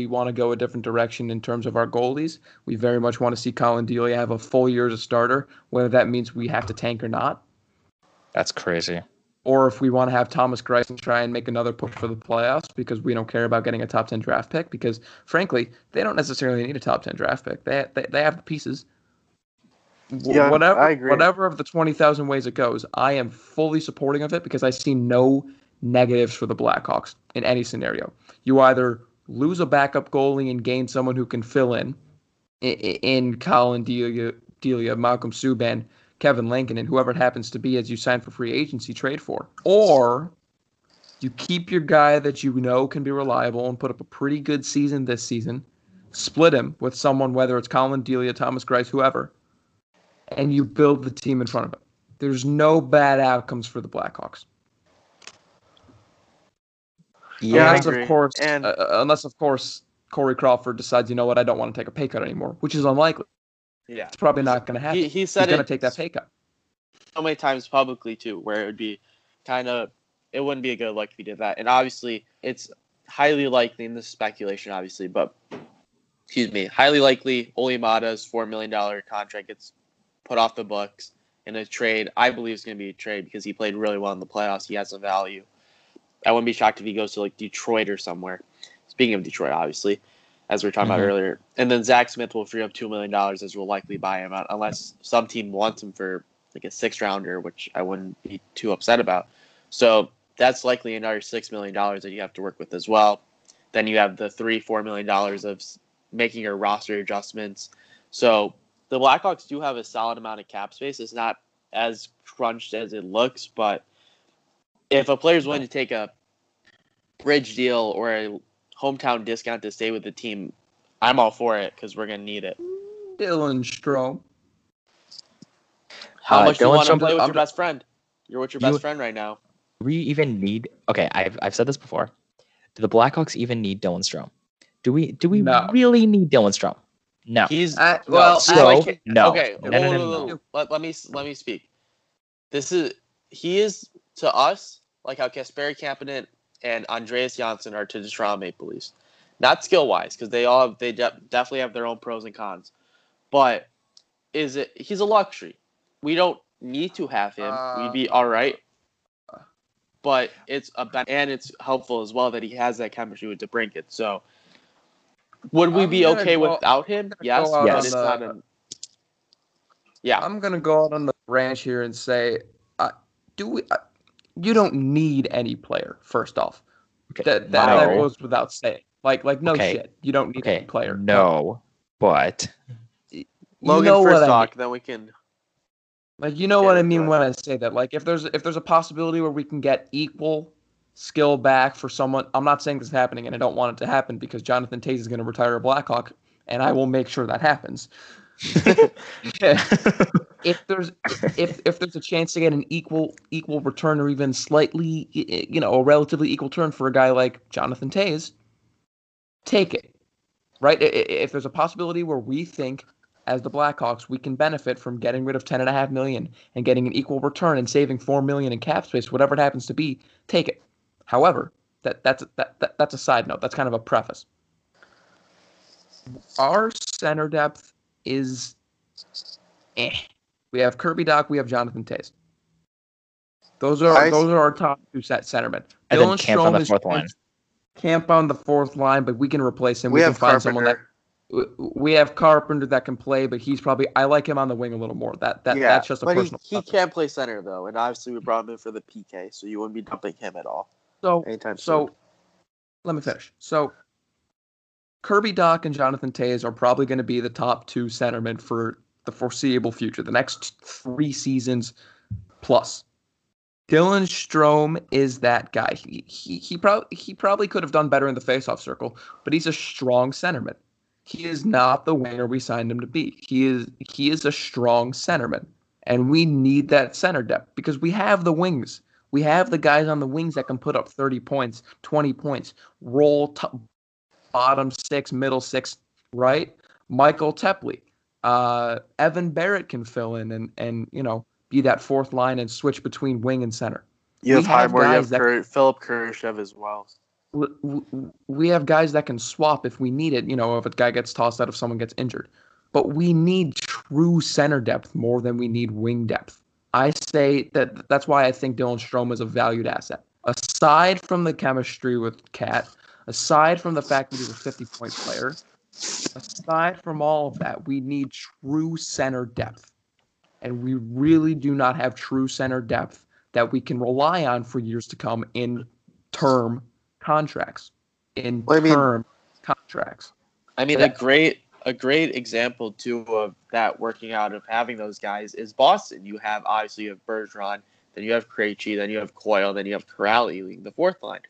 want to go a different direction in terms of our goalies, we very much want to see Collin Delia have a full year as a starter, whether that means we have to tank or not. That's crazy. Or if we want to have Thomas Greiss try and make another push for the playoffs because we don't care about getting a top 10 draft pick because, frankly, they don't necessarily need a top 10 draft pick. They have the pieces. Yeah, I agree. Whatever of the 20,000 ways it goes, I am fully supporting of it because I see no negatives for the Blackhawks in any scenario. You either lose a backup goalie and gain someone who can fill in Collin Delia, Malcolm Subban, Kevin Lankin, and whoever it happens to be as you sign for free agency trade for. Or you keep your guy that you know can be reliable and put up a pretty good season this season, split him with someone, whether it's Collin Delia, Thomas Greiss, whoever, and you build the team in front of him. There's no bad outcomes for the Blackhawks. Yeah, unless, I agree. Of course, and unless, of course, Corey Crawford decides, you know what, I don't want to take a pay cut anymore, which is unlikely. Yeah, it's probably not going to happen. He said he's going to take that pay cut. So many times publicly, too, where it would be kind of, it wouldn't be a good look if he did that. And obviously, it's highly likely, and this is speculation, obviously, but, excuse me, highly likely Ole Mata's $4 million contract gets put off the books in a trade. I believe it's going to be a trade because he played really well in the playoffs. He has some value. I wouldn't be shocked if he goes to, like, Detroit or somewhere. Speaking of Detroit, obviously, as we were talking about earlier. And then Zach Smith will free up $2 million, as we'll likely buy him out, unless some team wants him for, like, a sixth-rounder, which I wouldn't be too upset about. So that's likely another $6 million that you have to work with as well. Then you have the $3, $4 million of making your roster adjustments. So the Blackhawks do have a solid amount of cap space. It's not as crunched as it looks, but if a player's willing to take a bridge deal or a hometown discount to stay with the team, I'm all for it because we're going to need it. Dylan Strome. How much do you want to play with your best friend? You're with your best friend right now. Do we even need... Okay, I've said this before. Do the Blackhawks even need Dylan Strome? Do we really need Dylan Strome? No. He's no. Okay. No. Let me speak. He is to us like how Kasperi Kapanen and Andreas Janssen are to the Toronto Maple Leafs, not skill wise because they definitely have their own pros and cons. But he's a luxury. We don't need to have him. We'd be all right. But it's helpful as well that he has that chemistry with DeBrincat. So. Would we be okay without him? Yes. Yes. It's not yeah. I'm going to go out on the branch here and say, you don't need any player, first off. Okay. That goes without saying. You don't need any player. No, but... Logan, first talk, then we can... what I mean when I say that. Like, if there's a possibility where we can get equal... skill back for someone. I'm not saying this is happening, and I don't want it to happen because Jonathan Toews is going to retire a Blackhawk, and I will make sure that happens. if there's a chance to get an equal return or even slightly, a relatively equal turn for a guy like Jonathan Toews, take it. Right? If there's a possibility where we think, as the Blackhawks, we can benefit from getting rid of $10.5 million and getting an equal return and saving $4 million in cap space, whatever it happens to be, take it. However, that's a side note. That's kind of a preface. Our center depth is We have Kirby Dach. We have Jonathan Toews. Those are our top two centermen. And Dylan then Kampf on the fourth line. Kampf on the fourth line, but we can replace him. We can find someone that. We have Carpenter that can play, but he's probably – I like him on the wing a little more. That's just a personal – He can't play center, though, and obviously we brought him in for the PK, so you wouldn't be dumping him at all anytime soon. So let me finish. So Kirby Dach and Jonathan Toews are probably going to be the top two centermen for the foreseeable future, the next three seasons plus. Dylan Strome is that guy. He probably could have done better in the faceoff circle, but he's a strong centerman. He is not the winger we signed him to be. He is a strong centerman, and we need that center depth because we have the wings. We have the guys on the wings that can put up 30 points, 20 points, roll bottom six, middle six, right? Michael Tepley. Evan Barratt can fill in and be that fourth line and switch between wing and center. You have Highmore, Philip Kurashev as well. We have guys that can swap if we need it, if a guy gets tossed out, if someone gets injured. But we need true center depth more than we need wing depth. I say that's why I think Dylan Strome is a valued asset. Aside from the chemistry with Cat, aside from the fact that he's a 50-point player, aside from all of that, we need true center depth. And we really do not have true center depth that we can rely on for years to come in term contracts contracts. I mean, a great example too of that working out of having those guys is Boston. You have Bergeron, then you have Krejci, then you have Coyle, then you have Corrales leading the fourth line.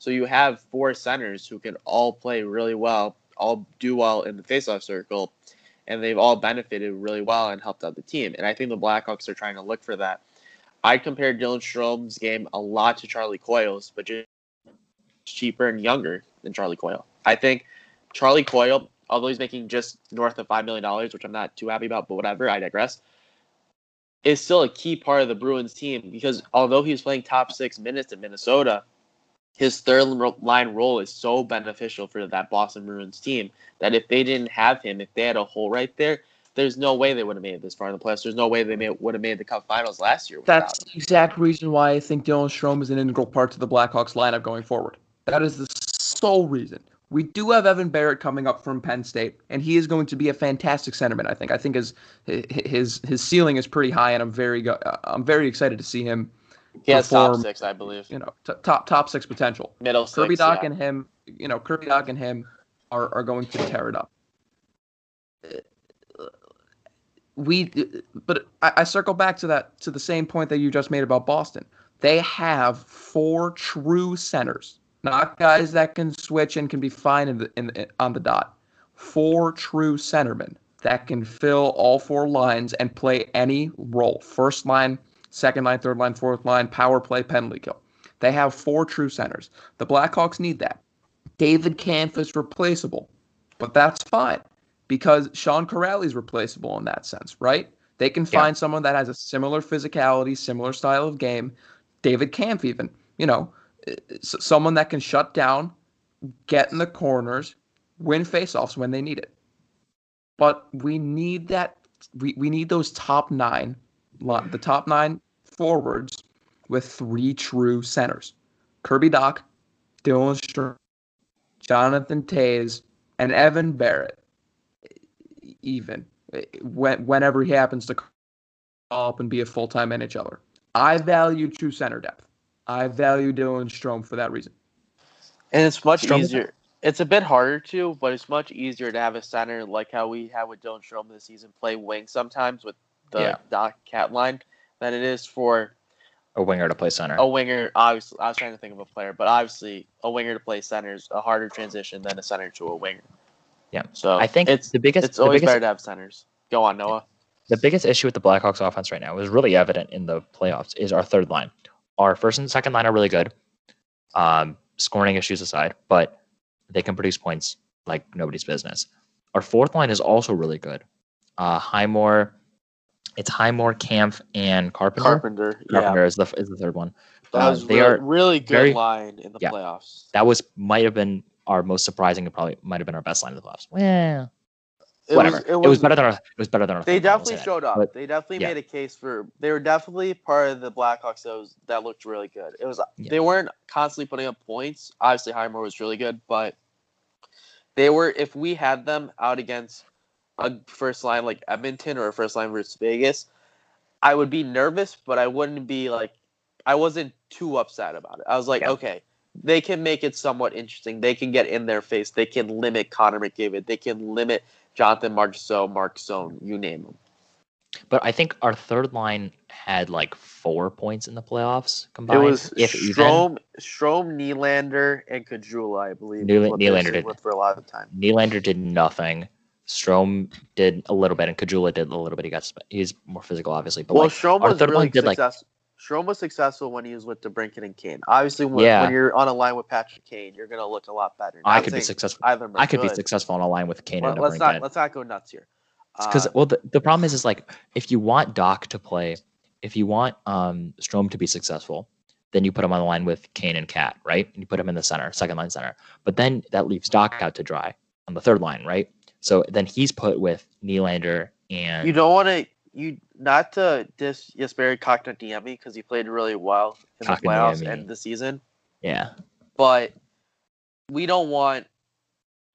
So you have four centers who can all play really well, all do well in the faceoff circle, and they've all benefited really well and helped out the team. And I think the Blackhawks are trying to look for that. I compared Dylan Strome's game a lot to Charlie Coyle's, but just cheaper and younger than Charlie Coyle. I think Charlie Coyle, although he's making just north of $5 million, which I'm not too happy about, but whatever, I digress, is still a key part of the Bruins team because although he's playing top 6 minutes in Minnesota, his third-line role is so beneficial for that Boston Bruins team that if they didn't have him, if they had a hole right there, there's no way they would have made it this far in the playoffs. There's no way they would have made the Cup Finals last year. That's the exact reason why I think Dylan Strome is an integral part to the Blackhawks lineup going forward. That is the sole reason. We do have Evan Barratt coming up from Penn State, and he is going to be a fantastic centerman. I think his ceiling is pretty high, and I'm very excited to see him. He has top six, I believe. You know, top six potential. Middle six. Kirby Dach and him, you know, Kirby Dach and him are going to tear it up. But I circle back to the same point that you just made about Boston. They have four true centers. Not guys that can switch and can be fine on the dot. Four true centermen that can fill all four lines and play any role. First line, second line, third line, fourth line, power play, penalty kill. They have four true centers. The Blackhawks need that. David Kampf is replaceable, but that's fine because Sean Corrales is replaceable in that sense, right? They can find someone that has a similar physicality, similar style of game. David Kampf even, you know, someone that can shut down, get in the corners, win faceoffs when they need it. But we need that. We need those top nine forwards with three true centers: Kirby Dach, Dylan Strome, Jonathan Toews, and Evan Barratt. Even whenever he happens to call up and be a full-time NHLer, I value true center depth. I value Dylan Strome for that reason. And it's much easier. It's a bit harder, too, but it's much easier to have a center like how we had with Dylan Strome this season play wing sometimes with the Dach Cat line than it is for a winger to play center. A winger, obviously, I was trying to think of a player, but obviously a winger to play center is a harder transition than a center to a winger. Yeah. So I think it's always better to have centers. Go on, Noah. The biggest issue with the Blackhawks offense right now is really evident in the playoffs is our third line. Our first and second line are really good, scoring issues aside, but they can produce points like nobody's business. Our fourth line is also really good. Highmore, Kampf, and Carpenter. Carpenter is the third one. That was a really good line in the playoffs. That might have been our most surprising. It probably might have been our best line in the playoffs. Well, whatever. It was better than our. They definitely showed up. But, they definitely made a case for. They were definitely part of the Blackhawks that looked really good. It was they weren't constantly putting up points. Obviously, Highmore was really good, but they were. If we had them out against a first line like Edmonton or a first line versus Vegas, I would be nervous, but I wouldn't be like. I wasn't too upset about it. I was like, okay, they can make it somewhat interesting. They can get in their face. They can limit Connor McDavid. They can limit Jonathan Marchessault, Mark Stone, you name them. But I think our third line had like 4 points in the playoffs combined. It was Strome, Nylander, and Kajula, I believe. Nylander did nothing. Strome did a little bit, and Kajula did a little bit. He's more physical, obviously. But Strome was really successful. Strome was successful when he was with DeBrincat and Kane. Obviously, when you're on a line with Patrick Kane, you're going to look a lot better. I could be successful on a line with Kane and DeBrincat. Let's not go nuts here. Because the problem is like if you want Dach to play, if you want Strome to be successful, then you put him on the line with Kane and Cat, right? And you put him in the center, second line center. But then that leaves Dach out to dry on the third line, right? So then he's put with Nylander and you don't want to. You not to diss Kasperi Kapanen because he played really well in the playoffs and the season. Yeah, but we don't want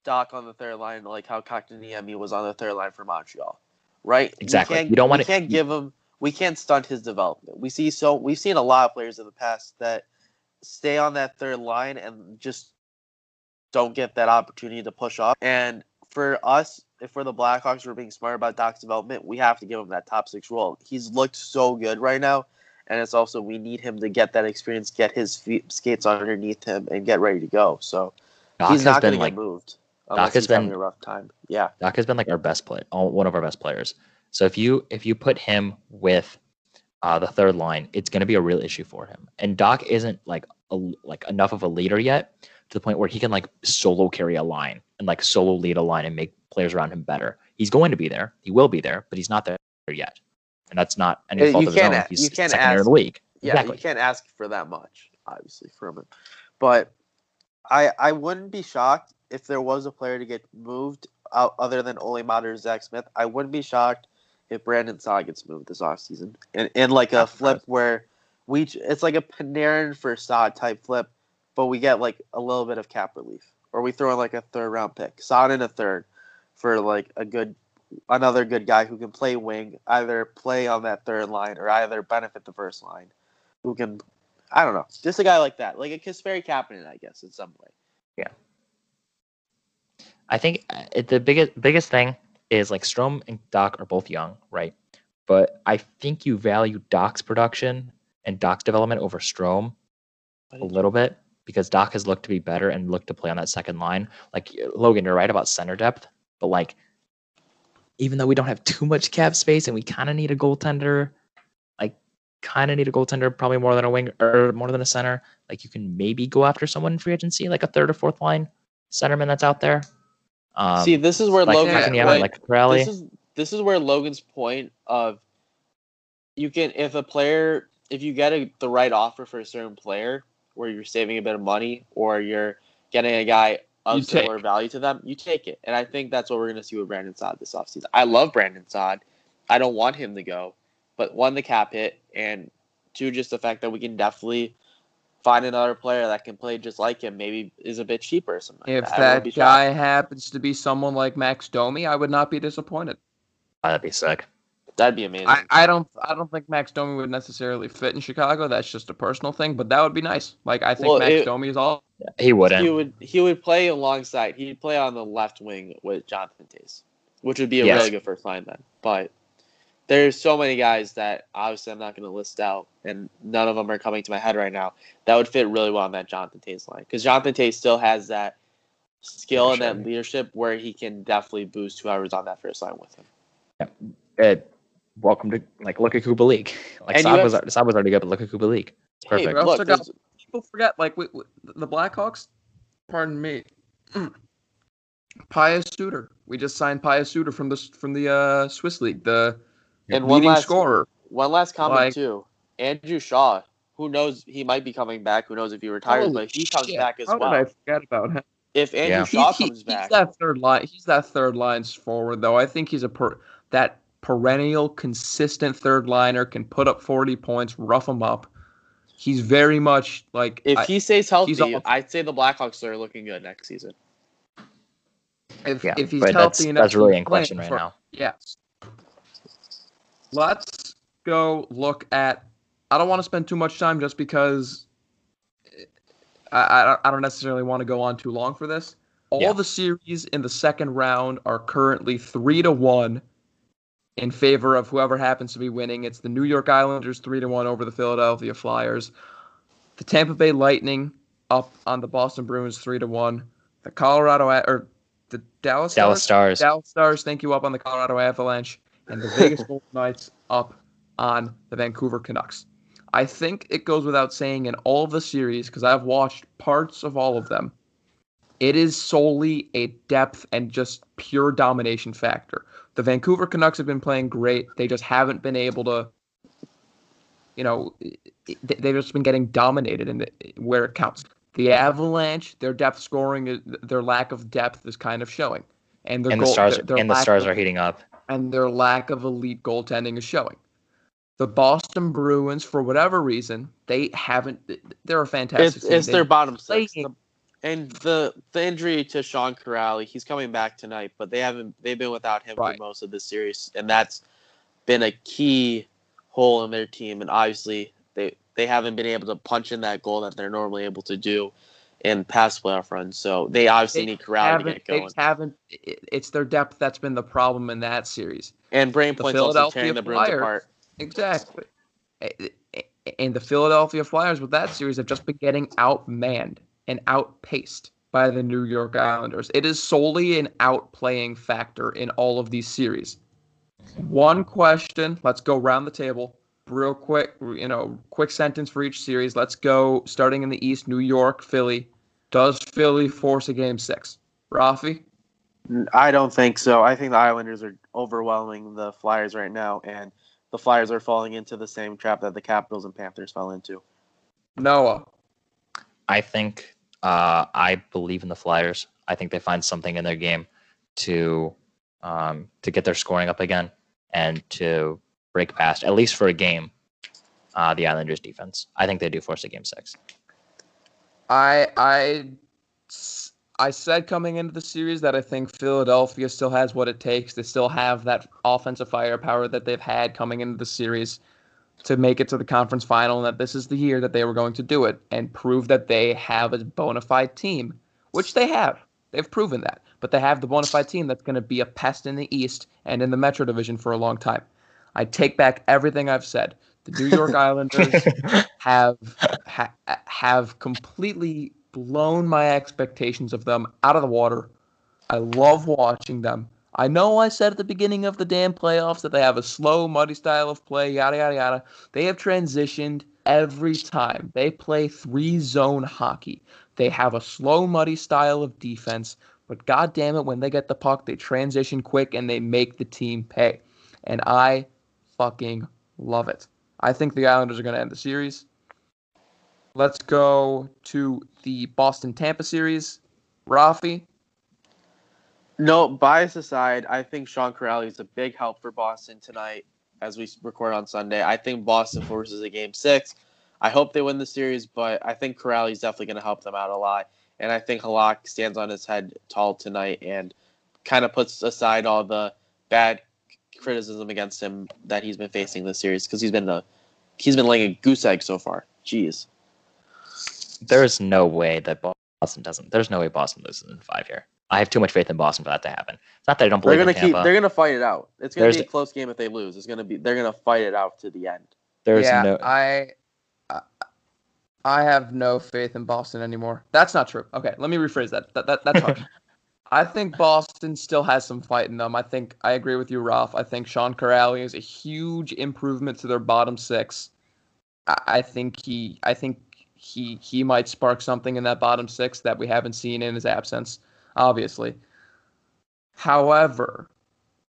Dach on the third line like how Kapanen was on the third line for Montreal, right? Exactly. We can't stunt his development. We've seen a lot of players in the past that stay on that third line and just don't get that opportunity to push up. And for us. If we're the Blackhawks, we're being smart about Dach's development, we have to give him that top six role. He's looked so good right now, and it's also we need him to get that experience, get his feet, skates underneath him, and get ready to go. So he's not going to get moved. Dach has been having a rough time. Yeah, Dach has been like our best player, one of our best players. So if you put him with the third line, it's going to be a real issue for him. And Doc isn't like enough of a leader yet to the point where he can like solo carry a line and like solo lead a line and make players around him better. He's going to be there. He will be there, but he's not there yet. And that's not any fault of his own. He's secondary in the league. Yeah, exactly. You can't ask for that much, obviously, from him. But I wouldn't be shocked if there was a player to get moved out other than Ole Matter or Zach Smith. I wouldn't be shocked if Brandon Saad gets moved this offseason. And like a flip where it's like a Panarin for Saad type flip, but we get like a little bit of cap relief. Or we throw in like a third round pick. Saad in a third for like another good guy who can play wing, either play on that third line or either benefit the first line. Who can, I don't know, just a guy like that, like a Kasperi Kapanen, I guess, in some way. Yeah, I think the biggest thing is like Strome and Doc are both young, right? But I think you value Doc's production and Doc's development over Strome a little bit because Doc has looked to be better and looked to play on that second line. Like Logan, you're right about center depth, but like, even though we don't have too much cap space and we kind of need a goaltender, probably more than a wing or more than a center, like you can maybe go after someone in free agency, like a third or fourth line centerman that's out there. See, this is where Logan's point of you can, if you get the right offer for a certain player where you're saving a bit of money or you're getting a guy of similar value to them, you take it. And I think that's what we're going to see with Brandon Saad this offseason. I love Brandon Saad. I don't want him to go. But one, the cap hit, and two, just the fact that we can definitely find another player that can play just like him, maybe is a bit cheaper or something. If that guy happens to be someone like Max Domi, I would not be disappointed. That'd be sick. That'd be amazing. I don't think Max Domi would necessarily fit in Chicago. That's just a personal thing, but that would be nice. Like I think Domi is all. He wouldn't. He would play alongside. He'd play on the left wing with Jonathan Toews, which would be a really good first line then. But there's so many guys that obviously I'm not going to list out, and none of them are coming to my head right now. That would fit really well on that Jonathan Toews line because Jonathan Toews still has that skill and that leadership where he can definitely boost whoever's on that first line with him. Yeah. Welcome to look at Kuba League. Like Saad was already good, but look at Kuba League. Perfect. Hey, bro, look, people forget the Blackhawks. Pardon me. Pius Suter. We just signed Pius Suter from the Swiss League. The leading scorer. One last comment too. Andrew Shaw. Who knows? He might be coming back. Who knows if he retires? But he comes back as well. How did I forget about him? If Andrew Shaw comes back, he's that third line forward though. I think he's that perennial, consistent third liner, can put up 40 points, rough him up. He's very much like... If he stays healthy, I'd say the Blackhawks are looking good next season. If he's healthy enough... That's really in question right now. Yeah. Let's go look at... I don't want to spend too much time just because I don't necessarily want to go on too long for this. All the series in the second round are currently 3-1 in favor of whoever happens to be winning. It's the New York Islanders 3-1 over the Philadelphia Flyers. The Tampa Bay Lightning up on the Boston Bruins 3-1. The Dallas Stars thank you, up on the Colorado Avalanche, and the Vegas Golden Knights up on the Vancouver Canucks. I think it goes without saying in all of the series, because I've watched parts of all of them, it is solely a depth and just pure domination factor. The Vancouver Canucks have been playing great. They just haven't been able to, they've just been getting dominated where it counts. The Avalanche, their depth scoring, their lack of depth is kind of showing. And the Stars are heating up. And their lack of elite goaltending is showing. The Boston Bruins, for whatever reason, they're a fantastic team. It's their bottom six. And the injury to Sean Corrales, he's coming back tonight, but they've been without him for most of this series, and that's been a key hole in their team. And obviously, they haven't been able to punch in that goal that they're normally able to do in past playoff runs. So they obviously need Corrales to get going. It's their depth that's been the problem in that series. And Brain Point's also tearing the Bruins apart. Exactly. And the Philadelphia Flyers with that series have just been getting outmanned and outpaced by the New York Islanders. It is solely an outplaying factor in all of these series. One question, let's go round the table. real quick, you know, quick sentence for each series. Let's go starting in the East, New York, Philly. Does Philly force a game six? Rafi? I don't think so. I think the Islanders are overwhelming the Flyers right now, and the Flyers are falling into the same trap that the Capitals and Panthers fell into. Noah? I think I believe in the Flyers. I think they find something in their game to get their scoring up again and to break past, at least for a game, the Islanders' defense. I think they do force a game six. I said coming into the series that I think Philadelphia still has what it takes. They still have that offensive firepower that they've had coming into the series to make it to the conference final, and that this is the year that they were going to do it and prove that they have a bona fide team, which they have. They've proven that. But they have the bona fide team that's going to be a pest in the East and in the Metro Division for a long time. I take back everything I've said. The New York Islanders have completely blown my expectations of them out of the water. I love watching them. I know I said at the beginning of the damn playoffs that they have a slow, muddy style of play, yada, yada, yada. They have transitioned every time. They play three-zone hockey. They have a slow, muddy style of defense, but goddamn it, when they get the puck, they transition quick and they make the team pay. And I fucking love it. I think the Islanders are going to end the series. Let's go to the Boston-Tampa series. Rafi? No, bias aside, I think Sean Corrales is a big help for Boston tonight as we record on Sunday. I think Boston forces a game six. I hope they win the series, but I think Corrales is definitely going to help them out a lot. And I think Halak stands on his head tall tonight and kind of puts aside all the bad criticism against him that he's been facing this series because he's been laying a goose egg so far. Jeez. There's no way that Boston doesn't. There's no way Boston loses in five here. I have too much faith in Boston for that to happen. It's not that I don't believe in Tampa. They're going to fight it out. It's going to be a close game if they lose. They're going to fight it out to the end. I have no faith in Boston anymore. That's not true. Okay, let me rephrase that. That's harsh. I think Boston still has some fight in them. I agree with you, Ralph. I think Sean Corrales is a huge improvement to their bottom six. I think he might spark something in that bottom six that we haven't seen in his absence. Obviously. However,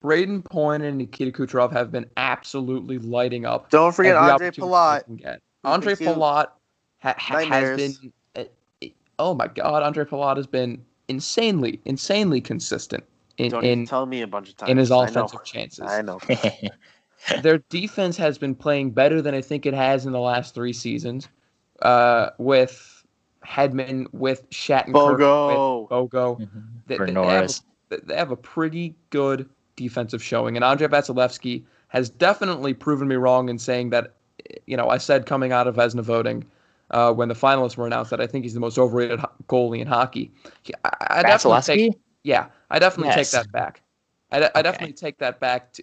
Braden Point and Nikita Kucherov have been absolutely lighting up. Don't forget Andre Palat. Andre Palat has been... oh, my God. Andre Palat has been insanely consistent. Tell me a bunch of times. In his offensive chances. I know. Their defense has been playing better than I think it has in the last three seasons with... Hedman, with Shattenkirk, with Bogo. Mm-hmm. They have a pretty good defensive showing. And Andre Vasilevsky has definitely proven me wrong in saying that, you know, I said coming out of Vezina voting when the finalists were announced that I think he's the most overrated goalie in hockey. I definitely take that back. I definitely take that back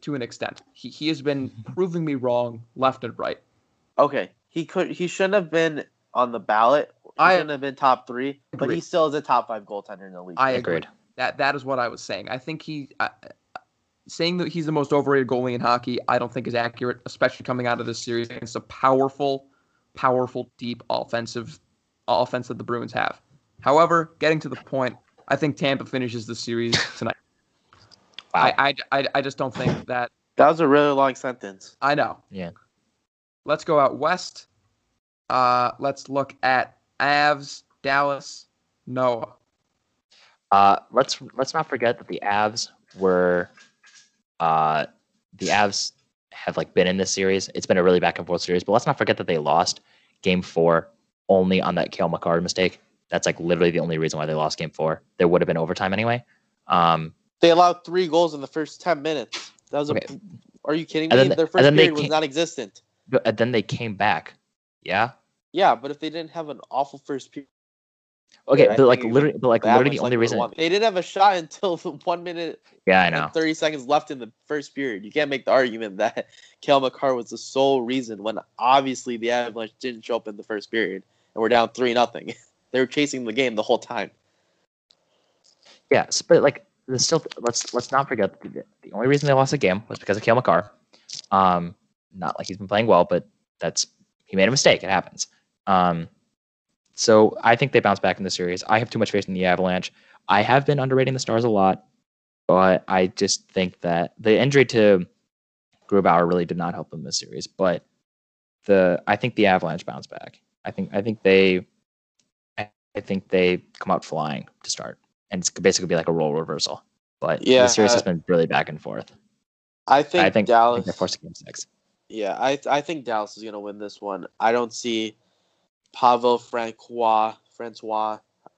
to an extent. He has been proving me wrong left and right. Okay. He shouldn't have been on the ballot. He shouldn't have been top three, but he still is a top five goaltender in the league. I agreed. That is what I was saying. I think saying that he's the most overrated goalie in hockey, I don't think is accurate, especially coming out of this series against a powerful, deep offense that the Bruins have. However, getting to the point, I think Tampa finishes the series tonight. Wow. I just don't think that... That was a really long sentence. I know. Yeah. Let's go out west. Let's look at Avs, Dallas, Noah. Let's not forget that the Avs have like been in this series. It's been a really back and forth series, but let's not forget that they lost game four only on that Cale Makar mistake. That's like literally the only reason why they lost game four. There would have been overtime anyway. They allowed 3 goals in the first 10 minutes. That was okay. Are you kidding me? Their first period was non-existent. And then they came back. Yeah. Yeah, but if they didn't have an awful first period. Okay, but literally the only reason they didn't have a shot until 1 minute. Yeah, I know. And 30 seconds left in the first period. You can't make the argument that Cale Makar was the sole reason when obviously the Avalanche didn't show up in the first period and we're down 3-0. They were chasing the game the whole time. Yeah, but let's not forget the only reason they lost the game was because of Cale Makar. Not like he's been playing well, but he made a mistake. It happens. So I think they bounce back in the series. I have too much faith in the Avalanche. I have been underrating the Stars a lot, but I just think that the injury to Grubauer really did not help them this series. But I think the Avalanche bounce back. I think they come out flying to start, and it's basically be like a role reversal. But yeah, the series has been really back and forth. I think Dallas. I think they're forced to game six. Yeah, I think Dallas is going to win this one. I don't see Pavel Francois.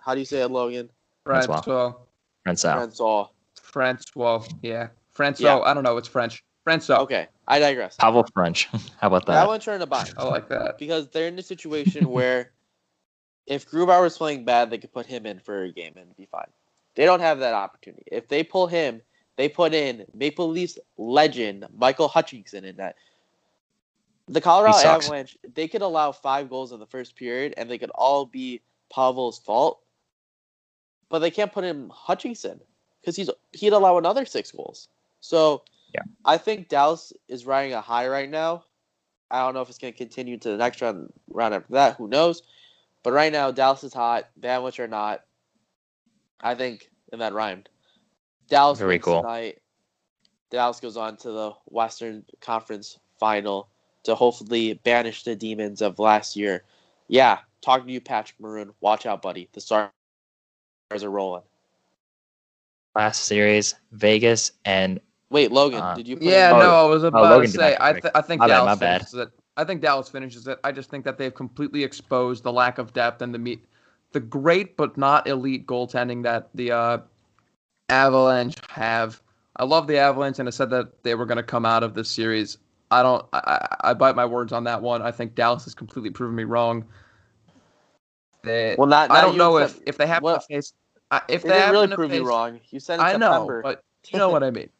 How do you say it, Logan? Francois. Yeah. Francois. Yeah. I don't know. It's French. Francois. Okay. I digress. Pavel French. How about that? That one's turned a box. I like that. Because they're in a situation where if Grubauer was playing bad, they could put him in for a game and be fine. They don't have that opportunity. If they pull him, they put in Maple Leafs legend Michael Hutchinson in that. The Colorado Avalanche, they could allow 5 goals in the first period, and they could all be Pavel's fault. But they can't put in Hutchinson because he'd allow another 6 goals. So yeah. I think Dallas is riding a high right now. I don't know if it's going to continue to the next round after that. Who knows? But right now, Dallas is hot. Avalanche are not. I think, and that rhymed. Dallas wins tonight. Dallas goes on to the Western Conference Final to hopefully banish the demons of last year. Yeah, talking to you, Patrick Maroon. Watch out, buddy. The Stars are rolling. Last series, Vegas and... Wait, Logan, did you play? Yeah, I was about to say, I think Dallas finishes it. I just think that they've completely exposed the lack of depth and the great but not elite goaltending that the Avalanche have. I love the Avalanche, and I said that they were going to come out of this series. I bite my words on that one. I think Dallas has completely proven me wrong. I don't know if they happen to face. If they didn't really prove you wrong. You said in September. I know, but you know what I mean.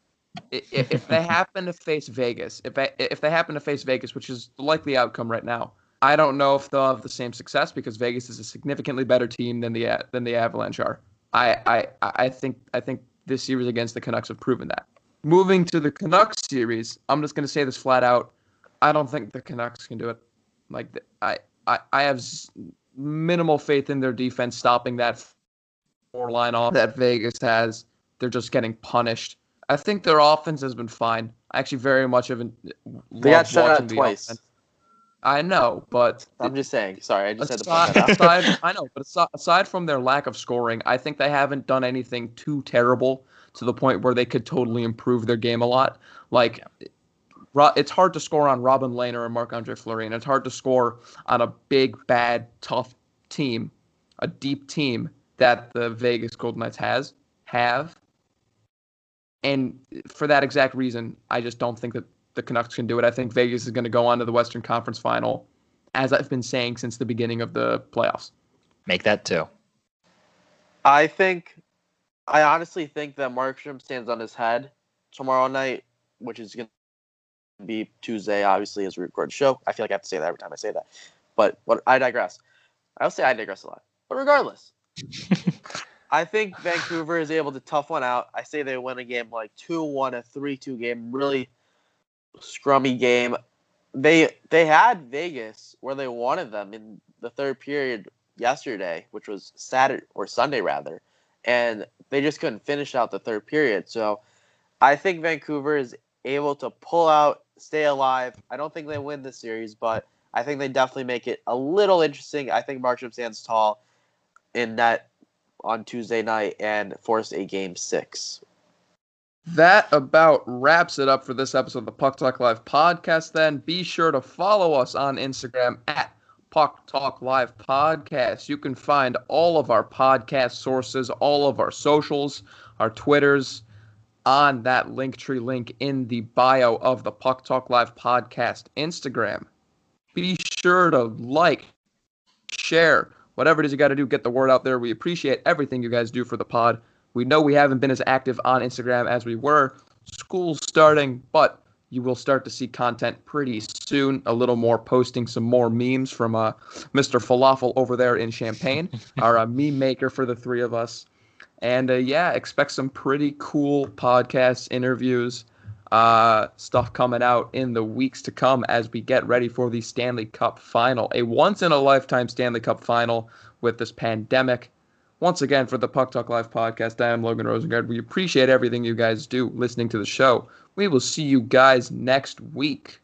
If they happen to face Vegas, if they happen to face Vegas, which is the likely outcome right now, I don't know if they'll have the same success because Vegas is a significantly better team than the Avalanche are. I think this series against the Canucks have proven that. Moving to the Canucks series, I'm just going to say this flat out. I don't think the Canucks can do it. Like I have minimal faith in their defense stopping that 4 line off that Vegas has. They're just getting punished. I think their offense has been fine. I actually very much have loved watching the twice. Offense. I know, but... I'm just saying. Sorry, I just had to point that out. I know, but aside from their lack of scoring, I think they haven't done anything too terrible to the point where they could totally improve their game a lot. Like, it's hard to score on Robin Lehner and Marc-Andre Fleury, and it's hard to score on a big, bad, tough team, a deep team that the Vegas Golden Knights have. And for that exact reason, I just don't think that the Canucks can do it. I think Vegas is going to go on to the Western Conference Final, as I've been saying since the beginning of the playoffs. Make that two. I honestly think that Markstrom stands on his head tomorrow night, which is going to be Tuesday, obviously, as we record the show. I feel like I have to say that every time I say that. But I digress. I'll say I digress a lot. But regardless, I think Vancouver is able to tough one out. I say they win a game like 2-1, a 3-2 game, really scrummy game. They had Vegas where they wanted them in the third period yesterday, which was Saturday or Sunday rather, and they just couldn't finish out the third period. So I think Vancouver is able to pull out, stay alive. I don't think they win the series, but I think they definitely make it a little interesting. I think Markstrom stands tall in that on Tuesday night and force a game 6. That about wraps it up for this episode of the Puck Talk Live podcast. Then be sure to follow us on Instagram at Puck Talk Live Podcast. You can find all of our podcast sources, all of our socials, our Twitters on that Linktree link in the bio of the Puck Talk Live Podcast Instagram. Be sure to like, share, whatever it is you got to do, get the word out there. We appreciate everything you guys do for the pod. We know we haven't been as active on Instagram as we were. School's starting, but you will start to see content pretty soon. A little more posting, some more memes from Mr. Falafel over there in Champaign, our meme maker for the three of us. And expect some pretty cool podcasts, interviews. stuff coming out in the weeks to come as we get ready for the Stanley Cup Final. A once-in-a-lifetime Stanley Cup Final with this pandemic. Once again, for the Puck Talk Live podcast, I am Logan Rosengard. We appreciate everything you guys do listening to the show. We will see you guys next week.